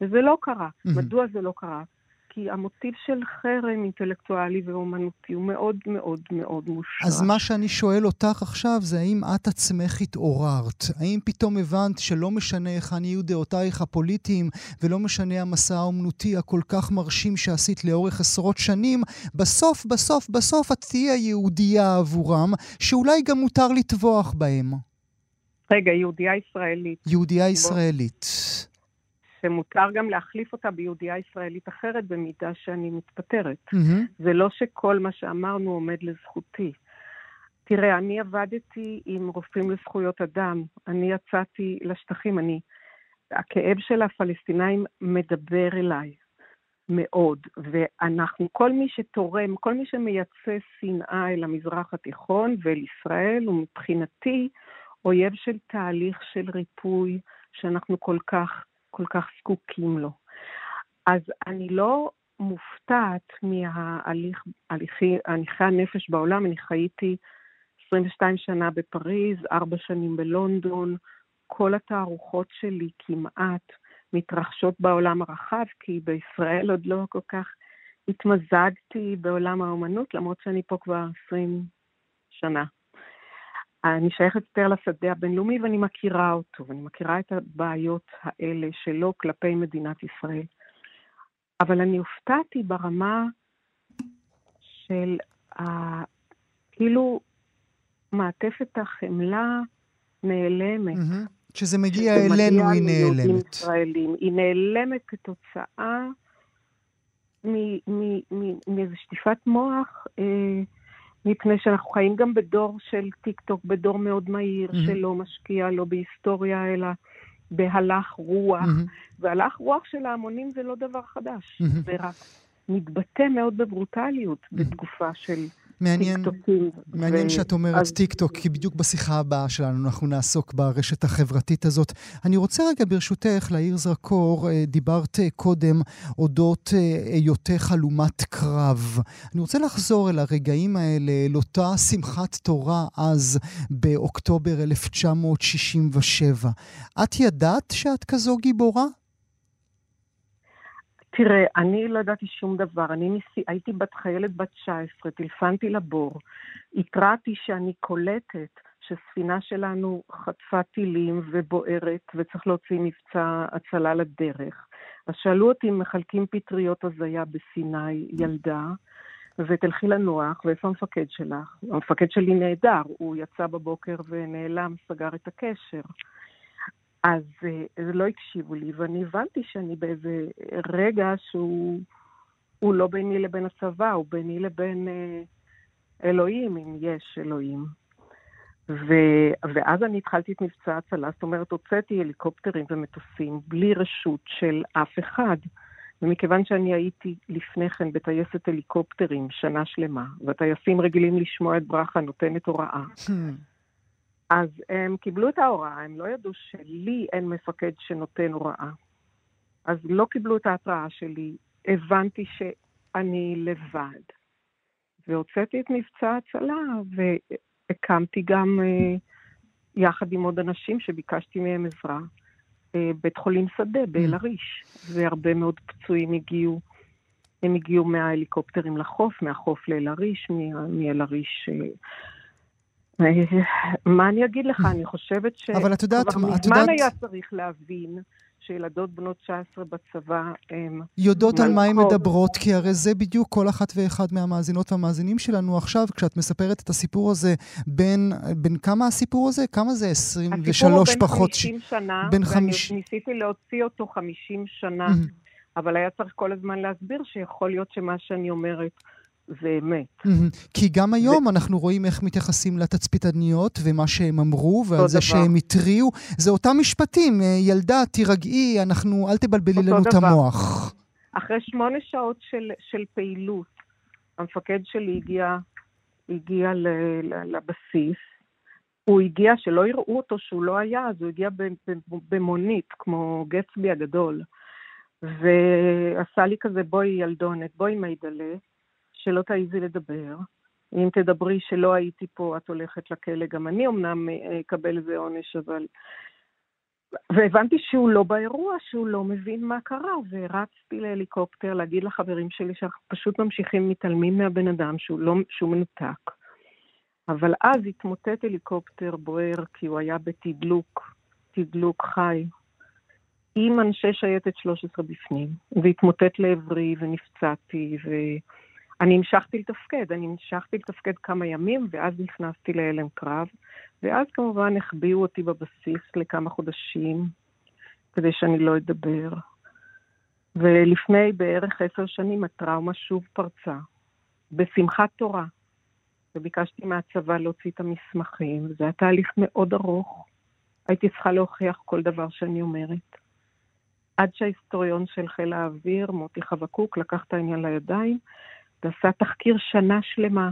וזה לא קרה. מדוע זה לא קרה? כי המוטיב של חרם אינטלקטואלי ואומנותי הוא מאוד מאוד מאוד מושרש. אז מה שאני שואל אותך עכשיו זה האם את עצמך התעוררת? האם פתאום הבנת שלא משנה איך יהיו דעותייך הפוליטיים ולא משנה המסע האומנותי הכל כך מרשים שעשית לאורך עשרות שנים, בסוף את תהיה יהודייה עבורם, שאולי גם מותר לטבוח בהם? רגע, יהודייה ישראלית. יהודייה ישראלית. שמותר גם להחליף אותה ביהודייה ישראלית אחרת במידה שאני מתפטרת. זה לא שכל מה שאמרנו עומד לזכותי. תראה, אני עבדתי עם רופאים לזכויות אדם, אני יצאתי לשטחים, הכאב של הפלסטינאים מדבר אליי מאוד, ואנחנו, כל מי שתורם, כל מי שמייצא שנאה אל המזרח התיכון ואל ישראל, הוא מבחינתי אויב של תהליך של ריפוי שאנחנו כל כך זקוקים לו. אז אני לא מופתעת מהליכי הנפש בעולם. אני חייתי 22 שנה בפריז, 4 שנים בלונדון. כל התערוכות שלי כמעט מתרחשות בעולם הרחב, כי בישראל עוד לא כל כך התמזגתי בעולם האומנות, למרות שאני פה כבר 20 שנה. אני שייכת יותר לשדה הבינלאומי, ואני מכירה אותו, ואני מכירה את הבעיות האלה שלו כלפי מדינת ישראל. אבל אני הופתעתי ברמה של כאילו מעטפת החמלה נעלמת. שזה מגיע אלינו, היא נעלמת. היא נעלמת כתוצאה מאיזו שטיפת מוח, מפני שאנחנו חיים גם בדור של טיק-טוק, בדור מאוד מהיר, שלא משקיע, לא בהיסטוריה, אלא בהלך רוח. והלך רוח של ההמונים זה לא דבר חדש. זה רק מתבטא מאוד בברוטליות, בתגופה של טיק-טוקים. מעניין שאת אומרת טיק-טוק, כי בדיוק בשיחה הבאה שלנו אנחנו נעסוק ברשת החברתית הזאת. אני רוצה רגע ברשותך להעיר זרקור, דיברת קודם אודות היותך הלומת קרב. אני רוצה לחזור אל הרגעים האלה, אל אותה שמחת תורה אז באוקטובר 1967. את ידעת שאת כזו גיבורה? תראה, אני לא ידעתי שום דבר, הייתי חיילת בת 19, טלפנתי לבור, התרעתי שאני קולטת שספינה שלנו חטפה טילים ובוערת וצריך להוציא מבצע הצלה לדרך. אז שאלו אותי אם מחלקים פטריות הזיה בסיני, ילדה, ותלכי לנוח, ואיפה המפקד שלך? המפקד שלי נהדר, הוא יצא בבוקר ונעלם, סגר את הקשר. אז לא הקשיבו לי, ואני הבנתי שאני באיזה רגע שהוא לא ביני לבין הצבא, הוא ביני לבין אלוהים, אם יש אלוהים. ואז אני התחלתי את מבצע הצלה, זאת אומרת, הוצאתי הליקופטרים ומטוסים בלי רשות של אף אחד. ומכיוון שאני הייתי לפני כן בטייסת הליקופטרים שנה שלמה, והטייסים רגילים לשמוע את ברכה נותנת הוראה, אז הם קיבלו את ההוראה, הם לא ידעו שלי אין מפקד שנותן הוראה. אז לא קיבלו את ההתראה שלי, הבנתי שאני לבד. והוצאתי את מבצע הצלה, והקמתי גם יחד עם עוד אנשים שביקשתי מהם עזרה, בית חולים שדה, באלריש. והרבה מאוד פצועים הגיעו. הם הגיעו מההליקופטרים לחוף, מהחוף לאלריש, מאלריש... מה אני אגיד לך? אני חושבת ש... אבל את יודעת... כבר מזמן היה צריך להבין שילדות בנות 19 בצבא הם... יודעות על מה הן מדברות, כי הרי זה בדיוק כל אחת ואחד מהמאזינות והמאזינים שלנו עכשיו, כשאת מספרת את הסיפור הזה, בין כמה הסיפור הזה? כמה זה 23 פחות? הסיפור הוא בין 50 שנה, ואני ניסיתי להוציא אותו 50 שנה, אבל היה צריך כל הזמן להסביר שיכול להיות שמה שאני אומרת... זה אמת. כי גם היום אנחנו רואים איך מתייחסים לתצפיתניות ומה שהם אמרו ועל זה שהם התריעו. זה אותם משפטים, ילדה, תירגעי, אל תבלבלי לנו את המוח. אחרי 8 שעות של פעילות, המפקד שלי הגיע לבסיס, הוא הגיע שלא יראו אותו שהוא לא היה, אז הוא הגיע במונית, כמו גצבי הגדול, ועשה לי כזה, בואי ילדונת, בואי מידלה, שלא תעיזי לדבר, אם תדברי שלא הייתי פה, את הולכת לכלא, גם אני אמנם אקבל איזה עונש, אבל... והבנתי שהוא לא באירוע, שהוא לא מבין מה קרה, ורצתי להליקופטר להגיד לחברים שלי, שאנחנו פשוט ממשיכים מתעלמים מהבן אדם, שהוא מנותק. אבל אז התמוטט הליקופטר בוער, כי הוא היה בתדלוק חי, עם אנשי שייטת 13 בפנים, והתמוטט לעברי, ונפצעתי, אני המשכתי לתפקד, כמה ימים, ואז נכנסתי להלם קרב, ואז כמובן החביאו אותי בבסיס לכמה חודשים, כדי שאני לא אדבר. ולפני בערך 10 שנים, הטראומה שוב פרצה, בשמחת תורה, וביקשתי מהצבא להוציא את המסמכים, וזה היה תהליך מאוד ארוך, הייתי צריכה להוכיח כל דבר שאני אומרת. עד שההיסטוריון של חיל האוויר, מוטי חבקוק, לקח את העניין לידיים, ועשה תחקיר שנה שלמה,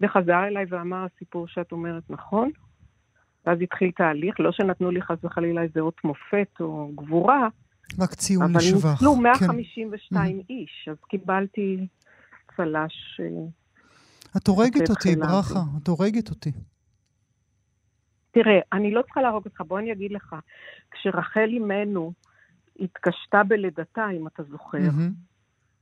וחזר אליי ואמר, הסיפור שאת אומרת נכון, ואז התחיל תהליך, לא שנתנו לי חס וחלילה איזה אות מופת או גבורה, רק ציון לשבח. אבל נתנו 152 איש, אז קיבלתי צל"ש. את הורגת אותי, ברכה, את הורגת אותי. תראה, אני לא צריכה להרוג אותך, בוא אני אגיד לך, כשרחל אימנו התקשתה בלידתה, אם אתה זוכר,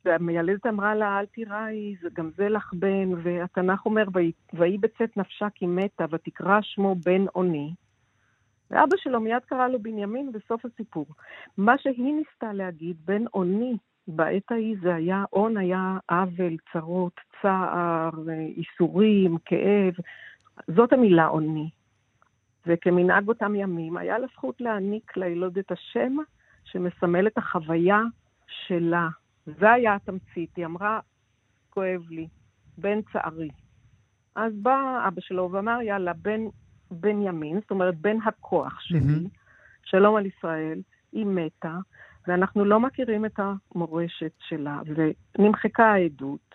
והמיילדת אמרה לה, אל תיראי, גם זה לך בן, והתנ"ך אומר, והיא בצאת נפשה כי מתה, ותקרא שמו בן עוני. ואבא שלו מיד קרא לו בנימין בסוף הסיפור. מה שהיא ניסתה להגיד, בן עוני, בעת ההיא זה היה, עון היה עוול, צרות, צער, איסורים, כאב, זאת המילה עוני. וכמנהג אותם ימים, היה לה זכות להעניק לילוד את השם, שמסמל את החוויה שלה. זה היה התמצית, היא אמרה, כואב לי, בן צערי. אז בא אבא שלו ואמר, יאללה, בן ימין, זאת אומרת, בן הכוח שלי, שלום על ישראל, היא מתה, ואנחנו לא מכירים את המורשת שלה, ונמחקה העדות,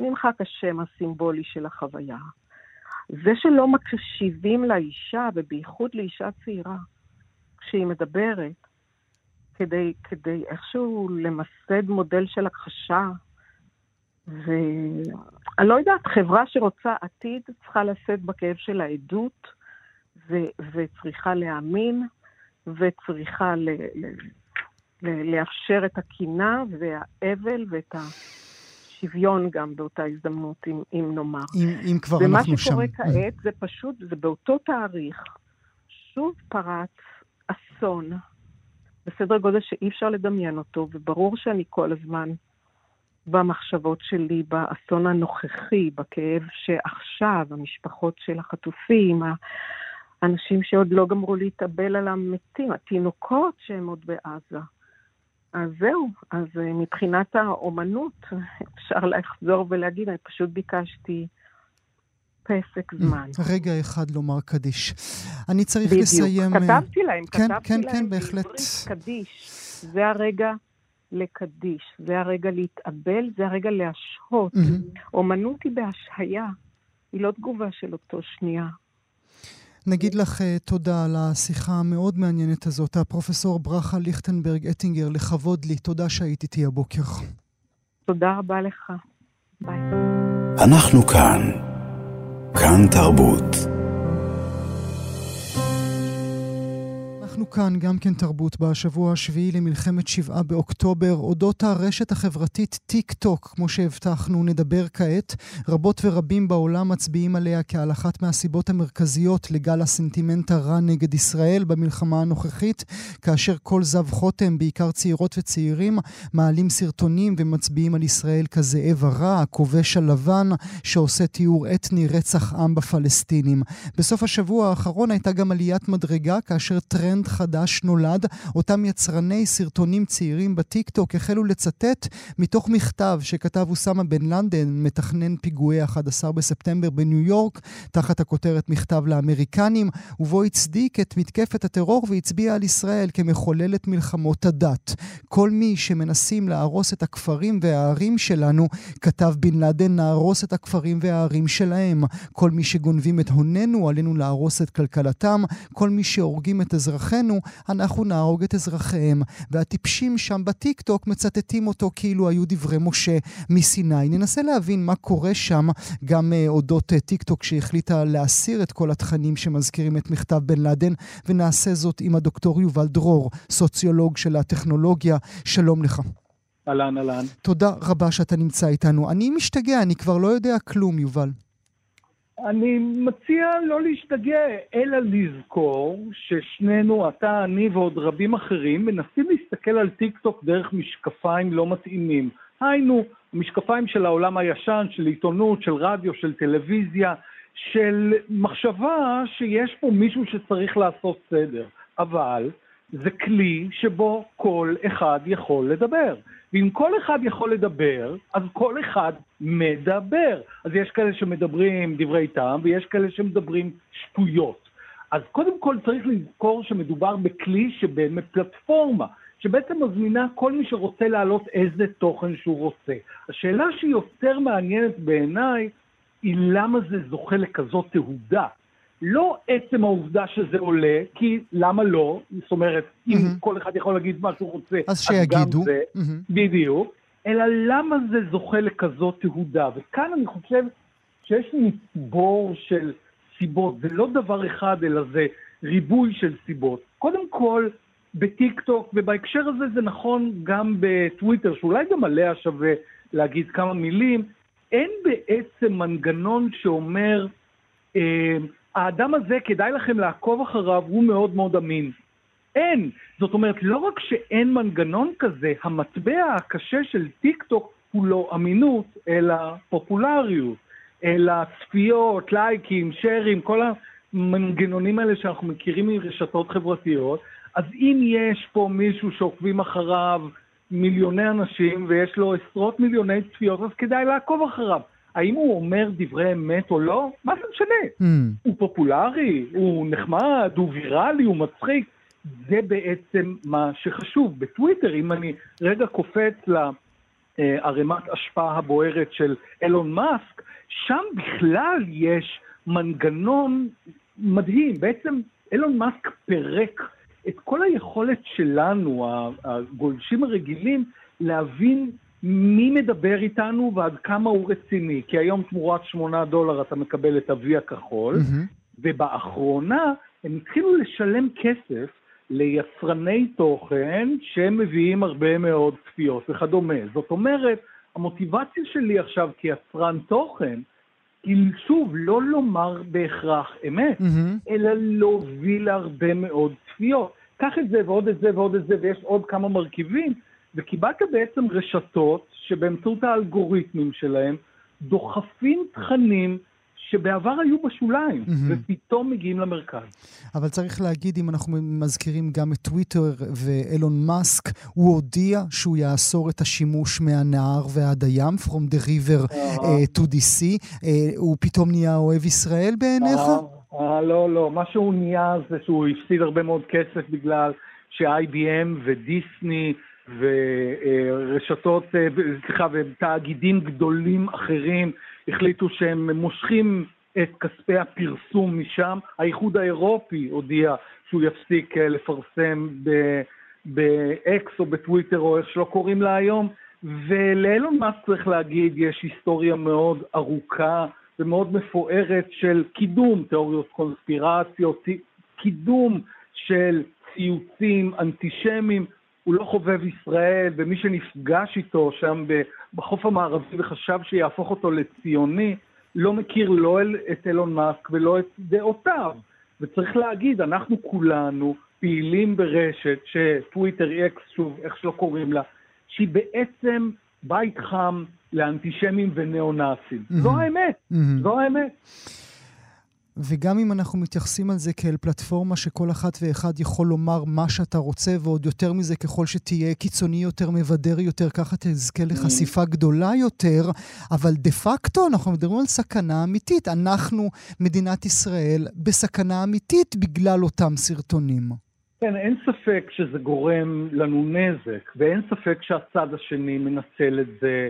נמחק השם הסימבולי של החוויה. זה שלא מקשיבים לאישה, ובייחוד לאישה צעירה, כשהיא מדברת, כדי איכשהו למסד מודל של הכחשה, ואני לא יודעת, חברה שרוצה עתיד צריכה לשאת בכאב של העדות, וצריכה להאמין, וצריכה לאפשר את הקינה והאבל ואת השוויון גם באותה הזדמנות, אם נאמר. אם כבר אנחנו שם. ומה שקורה כעת זה פשוט, זה באותו תאריך, שוב פרץ אסון, בסדר גודל שאי אפשר לדמיין אותו, וברור שאני כל הזמן במחשבות שלי, באסון הנוכחי, בכאב שעכשיו, המשפחות של החטופים, האנשים שעוד לא גמרו להתאבל על המתים, התינוקות שהם עוד בעזה. אז זהו, אז מבחינת האומנות, אפשר לחזור ולהגיד, אני פשוט ביקשתי פסק זמן. רגע אחד לומר קדיש. אני צריך בדיוק. לסיים... כתבתי להם, כן, כתבתי כן, להם. כן, בהחלט. קדיש, זה הרגע... לקדיש, זה הרגע להתאבל, זה הרגע להשהות. אומנות היא בהשהיה, היא לא תגובה של אותו שנייה. נגיד לך תודה על השיחה המאוד מעניינת הזאת, הפרופסור ברכה ליכטנברג אטינגר, לכבוד לי, תודה שהיית איתי הבוקר. תודה רבה לך, ביי. אנחנו כאן, כאן תרבות. אנחנו כאן גם כן תרבות בשבוע השביעי למלחמת 7 באוקטובר, אודות הרשת החברתית טיק טוק, כמו שהבטחנו, נדבר כעת. רבות ורבים בעולם מצביעים עליה כעל אחת מהסיבות המרכזיות לגל הסנטימנט הרע נגד ישראל במלחמה הנוכחית, כאשר כל זב חותם, בעיקר צעירות וצעירים, מעלים סרטונים ומצביעים על ישראל כזאב הרע, הכובש הלבן, שעושה תיאור אתני רצח עם בפלסטינים. בסוף השבוע האחרון הייתה גם עליית מדרגה, כאשר טרנד חדש נולד. אותם יצרני סרטונים צעירים בטיקטוק החלו לצטט מתוך מכתב שכתב אוסמה בן לאדן, מתכנן פיגועי 11 בספטמבר בניו יורק, תחת הכותרת מכתב לאמריקנים, ובו הצדיק את מתקפת הטרור והצביע על ישראל כמחוללת מלחמות הדת. כל מי שמנסים להרוס את הכפרים והערים שלנו, כתב בן לאדן, נהרוס את הכפרים והערים שלהם. כל מי שגונבים את הוננו, עלינו להרוס את כלכלתם. כל מי שהורגים את אזרחים, אנחנו נהרוג את אזרחיהם. והטיפשים שם בטיקטוק מצטטים אותו כאילו היו דברי משה מסיני. ננסה להבין מה קורה שם, גם אודות טיקטוק שהחליטה להסיר את כל התכנים שמזכירים את מכתב בן לאדן, ונעשה זאת עם הדוקטור יובל דרור, סוציולוג של הטכנולוגיה. שלום לך. אלן, אלן. תודה רבה שאתה נמצא איתנו. אני משתגע, אני כבר לא יודע כלום, יובל. אני מציע לא להשתגע, אלא לזכור ששנינו, אתה, אני ועוד רבים אחרים, מנסים להסתכל על טיק-טוק דרך משקפיים לא מתאימים. היינו, משקפיים של העולם הישן, של עיתונות, של רדיו, של טלוויזיה, של מחשבה שיש פה מישהו שצריך לעשות סדר. אבל זה כלי שבו כל אחד יכול לדבר. ואם כל אחד יכול לדבר, אז כל אחד מדבר. אז יש כאלה שמדברים דברי טעם, ויש כאלה שמדברים שטויות. אז קודם כל צריך לזכור שמדובר בכלי שבאמת פלטפורמה, שבעצם מזמינה כל מי שרוצה להעלות איזה תוכן שהוא רוצה. השאלה שהיא יותר מעניינת בעיניי, היא למה זה זוכה לכזאת תהודה. לא עצם העובדה שזה עולה, כי למה לא? זאת אומרת, אם כל אחד יכול להגיד מה שהוא רוצה, אז שיגידו. זה, בדיוק. אלא למה זה זוכה לכזאת תהודה? וכאן אני חושב שיש מצבור של סיבות. זה לא דבר אחד, אלא זה ריבוי של סיבות. קודם כל, בטיק-טוק, ובהקשר הזה זה נכון גם בטוויטר, שאולי גם עליה שווה להגיד כמה מילים, אין בעצם מנגנון שאומר... האדם הזה, כדאי לכם לעקוב אחריו, הוא מאוד מאוד אמין. אין. זאת אומרת, לא רק שאין מנגנון כזה, המטבע הקשה של טיק-טוק הוא לא אמינות, אלא פופולריות, אלא צפיות, לייקים, שרים, כל המנגנונים האלה שאנחנו מכירים מרשתות חברתיות. אז אם יש פה מישהו שעוקבים אחריו מיליוני אנשים, ויש לו עשרות מיליוני צפיות, אז כדאי לעקוב אחריו. האם הוא אומר דברי אמת או לא? מה זה משנה? הוא פופולרי, הוא נחמד, הוא ויראלי, הוא מצחיק. זה בעצם מה שחשוב. בטוויטר, אם אני רגע קופץ לערימת השפעה הבוערת של אלון מאסק, שם בכלל יש מנגנון מדהים. בעצם אלון מאסק פרק את כל היכולת שלנו, הגולשים הרגילים, להבין מי מדבר איתנו ועד כמה הוא רציני, כי היום תמורת $8 אתה מקבל את אבי הכחול, ובאחרונה הם התחילו לשלם כסף ליצרני תוכן שמביאים הרבה מאוד צפיות וכדומה. זאת אומרת, המוטיבציה שלי עכשיו כיצרן תוכן, היא שוב לא לומר בהכרח אמת, אלא להוביל הרבה מאוד צפיות. קח את זה ועוד את זה ועוד את זה, ויש עוד כמה מרכיבים, וקיבלת בעצם רשתות שבאמצעות האלגוריתמים שלהם, דוחפים תכנים שבעבר היו בשוליים, ופתאום מגיעים למרכז. אבל צריך להגיד, אם אנחנו מזכירים גם את טוויטר ואלון מאסק, הוא הודיע שהוא יאסור את השימוש מהנהר ועד הים, From the river to the sea. הוא פתאום נהיה אוהב ישראל בעיניך? לא, לא. מה שהוא נהיה זה שהוא הפסיד הרבה מאוד כסף בגלל ש-IBM ודיסני ורשתות, סליחה, ותאגידים גדולים אחרים החליטו שהם מושכים את כספי הפרסום משם. האיחוד האירופי הודיע שהוא יפסיק לפרסם ב-X או בטוויטר או איך שלא קוראים לה היום. ולאלון מאסק צריך להגיד, יש היסטוריה מאוד ארוכה ומאוד מפוארת של קידום תיאוריות קונספירציות, קידום של ציוצים אנטישמיים. הוא לא חובב ישראל, ומי שנפגש איתו שם בחוף המערבי וחשב שיהפוך אותו לציוני, לא מכיר לא את אלון מאסק ולא את דעותיו. וצריך להגיד, אנחנו כולנו פעילים ברשת שטוויטר אקס, שוב, איך שלא קוראים לה, שהיא בעצם בית חם לאנטישמים ונאונאצים. זו האמת, זו האמת. וגם אם אנחנו מתייחסים על זה כאל פלטפורמה שכל אחת ואחד יכול לומר מה שאתה רוצה, ועוד יותר מזה ככל שתהיה קיצוני יותר, מבדר יותר, ככה תזכה לחשיפה גדולה יותר, אבל דה פקטו אנחנו מדברים על סכנה אמיתית. אנחנו, מדינת ישראל, בסכנה אמיתית בגלל אותם סרטונים. כן, אין ספק שזה גורם לנו נזק, ואין ספק שהצד השני מנצל את זה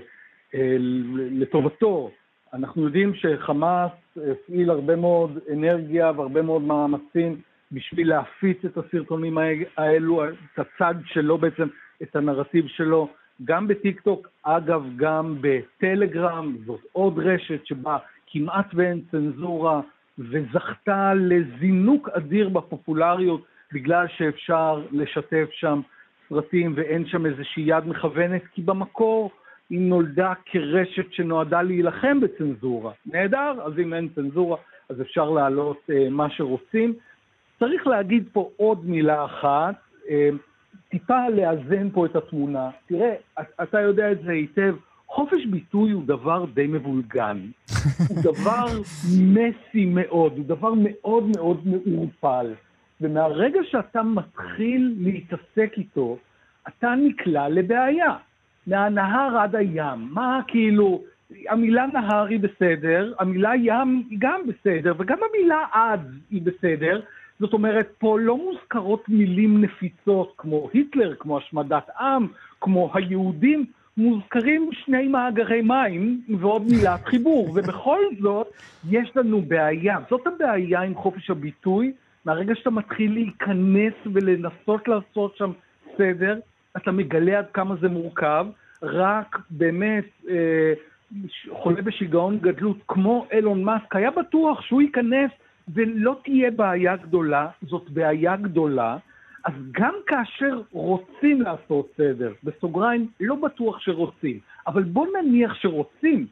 לטובתו. אנחנו יודעים שחמאס הפעיל הרבה מאוד אנרגיה והרבה מאוד מאמצים בשביל להפיץ את הסרטונים האלו, את הצד שלו בעצם, את הנרטיב שלו, גם בטיקטוק, אגב גם בטלגרם, זאת עוד רשת שבה כמעט ואין צנזורה, וזכתה לזינוק אדיר בפופולריות, בגלל שאפשר לשתף שם סרטים ואין שם איזושהי יד מכוונת, כי במקור היא נולדה כרשת שנועדה להילחם בצנזורה. נהדר, אז אם אין צנזורה, אז אפשר להעלות מה שרוצים. צריך להגיד פה עוד מילה אחת, טיפה לאזן פה את התמונה. תראה, אתה יודע את זה היטב, חופש ביטוי הוא דבר די מבולגן. הוא דבר מסי מאוד, הוא דבר מאוד מאוד מעורפל. ומהרגע שאתה מתחיל להתעסק איתו, אתה נקלע לבעיה. מהנהר עד הים, מה כאילו, המילה נהר היא בסדר, המילה ים היא גם בסדר, וגם המילה עד היא בסדר, זאת אומרת, פה לא מוזכרות מילים נפיצות, כמו היטלר, כמו השמדת עם, כמו היהודים, מוזכרים שני מאגרי מים, ועוד מילת חיבור, ובכל זאת, יש לנו בעיה, זאת הבעיה עם חופש הביטוי, מהרגע שאתה מתחיל להיכנס ולנסות לעשות שם סדר, אתה מגלה עד כמה זה מורכב, רק באמת חולה בשיגעון גדלות כמו אלון מאסק, היה בטוח שהוא ייכנס ולא תהיה בעיה גדולה, זאת בעיה גדולה, אז גם כאשר רוצים לעשות סדר, בסוגריים לא בטוח שרוצים, אבל בוא נניח שרוצים,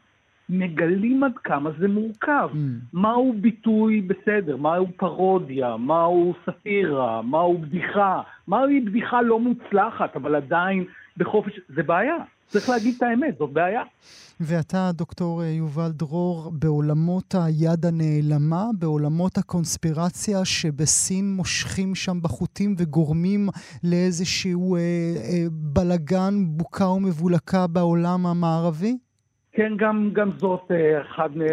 מגלים עד כמה זה מורכב, מהו ביטוי בסדר, מהו פרודיה, מהו סאטירה, מהו בדיחה, מהי בדיחה לא מוצלחת, אבל עדיין בחופש, זה בעיה, צריך להגיד את האמת, זאת בעיה. ואתה, דוקטור יובל דרור, בעולמות היד הנעלמה, בעולמות הקונספירציה שבסין מושכים שם בחוטים וגורמים לאיזשהו בלגן, בוקה ומבולקה בעולם המערבי? כן, גם זאת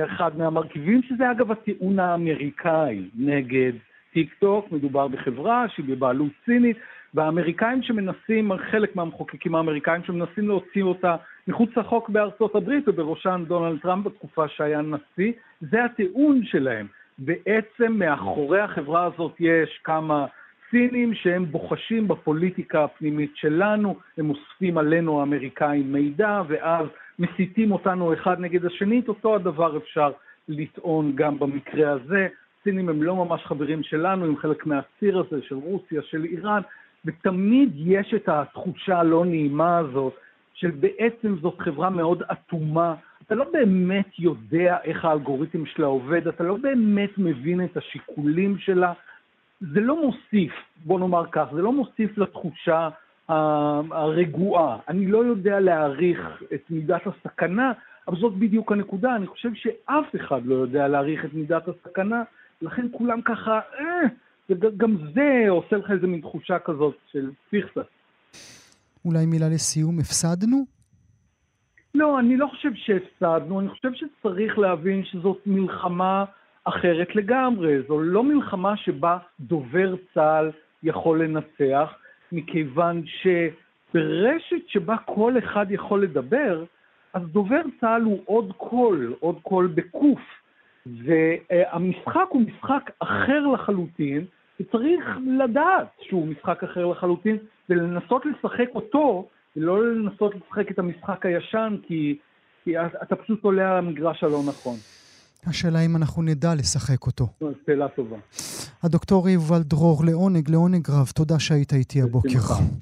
אחד מהמרכיבים, שזה אגב הטיעון האמריקאי נגד טיקטוק, מדובר בחברה שהיא בבעלות סינית, והאמריקאים שמנסים, חלק מהמחוקקים האמריקאים שמנסים להוציא אותה מחוץ לחוק בארצות הברית, ובראשן דונלד טראמפ בתקופה שהיה נשיא, זה הטיעון שלהם. בעצם מאחורי החברה הזאת יש כמה סינים שהם בוחשים בפוליטיקה הפנימית שלנו, הם אוספים עלינו האמריקאים מידע, ואז מסיתים אותנו אחד נגד השנית, אותו הדבר אפשר לטעון גם במקרה הזה, הסינים הם לא ממש חברים שלנו, הם חלק מהסיר הזה של רוסיה, של איראן, ותמיד יש את התחושה הלא נעימה הזאת, של בעצם זאת חברה מאוד אטומה, אתה לא באמת יודע איך האלגוריתם שלה עובד, אתה לא באמת מבין את השיקולים שלה, זה לא מוסיף, בוא נאמר כך, זה לא מוסיף לתחושה הרגועה, אני לא יודע להעריך את מידת הסכנה, אבל זאת בדיוק הנקודה, אני חושב שאף אחד לא יודע להעריך את מידת הסכנה, לכן כולם ככה, גם זה עושה לך איזה מין תחושה כזאת של פיכסה. אולי מילה לסיום, הפסדנו? לא, אני לא חושב שהפסדנו, אני חושב שצריך להבין שזאת מלחמה אחרת לגמרי, זו לא מלחמה שבה דובר צהל יכול לנצח, מכיוון שברשת שבה כל אחד יכול לדבר, אז דובר צהל הוא עוד קול, עוד קול בקוף, והמשחק הוא משחק אחר לחלוטין, וצריך לדעת שהוא משחק אחר לחלוטין, ולנסות לשחק אותו, ולא לנסות לשחק את המשחק הישן, כי אתה פשוט עולה על המגרש הלא נכון. השאלה אם אנחנו נדע לשחק אותו. שאלה טובה. הדוקטור יובל דרור, לעונג רב, תודה שהיית איתי הבוקר.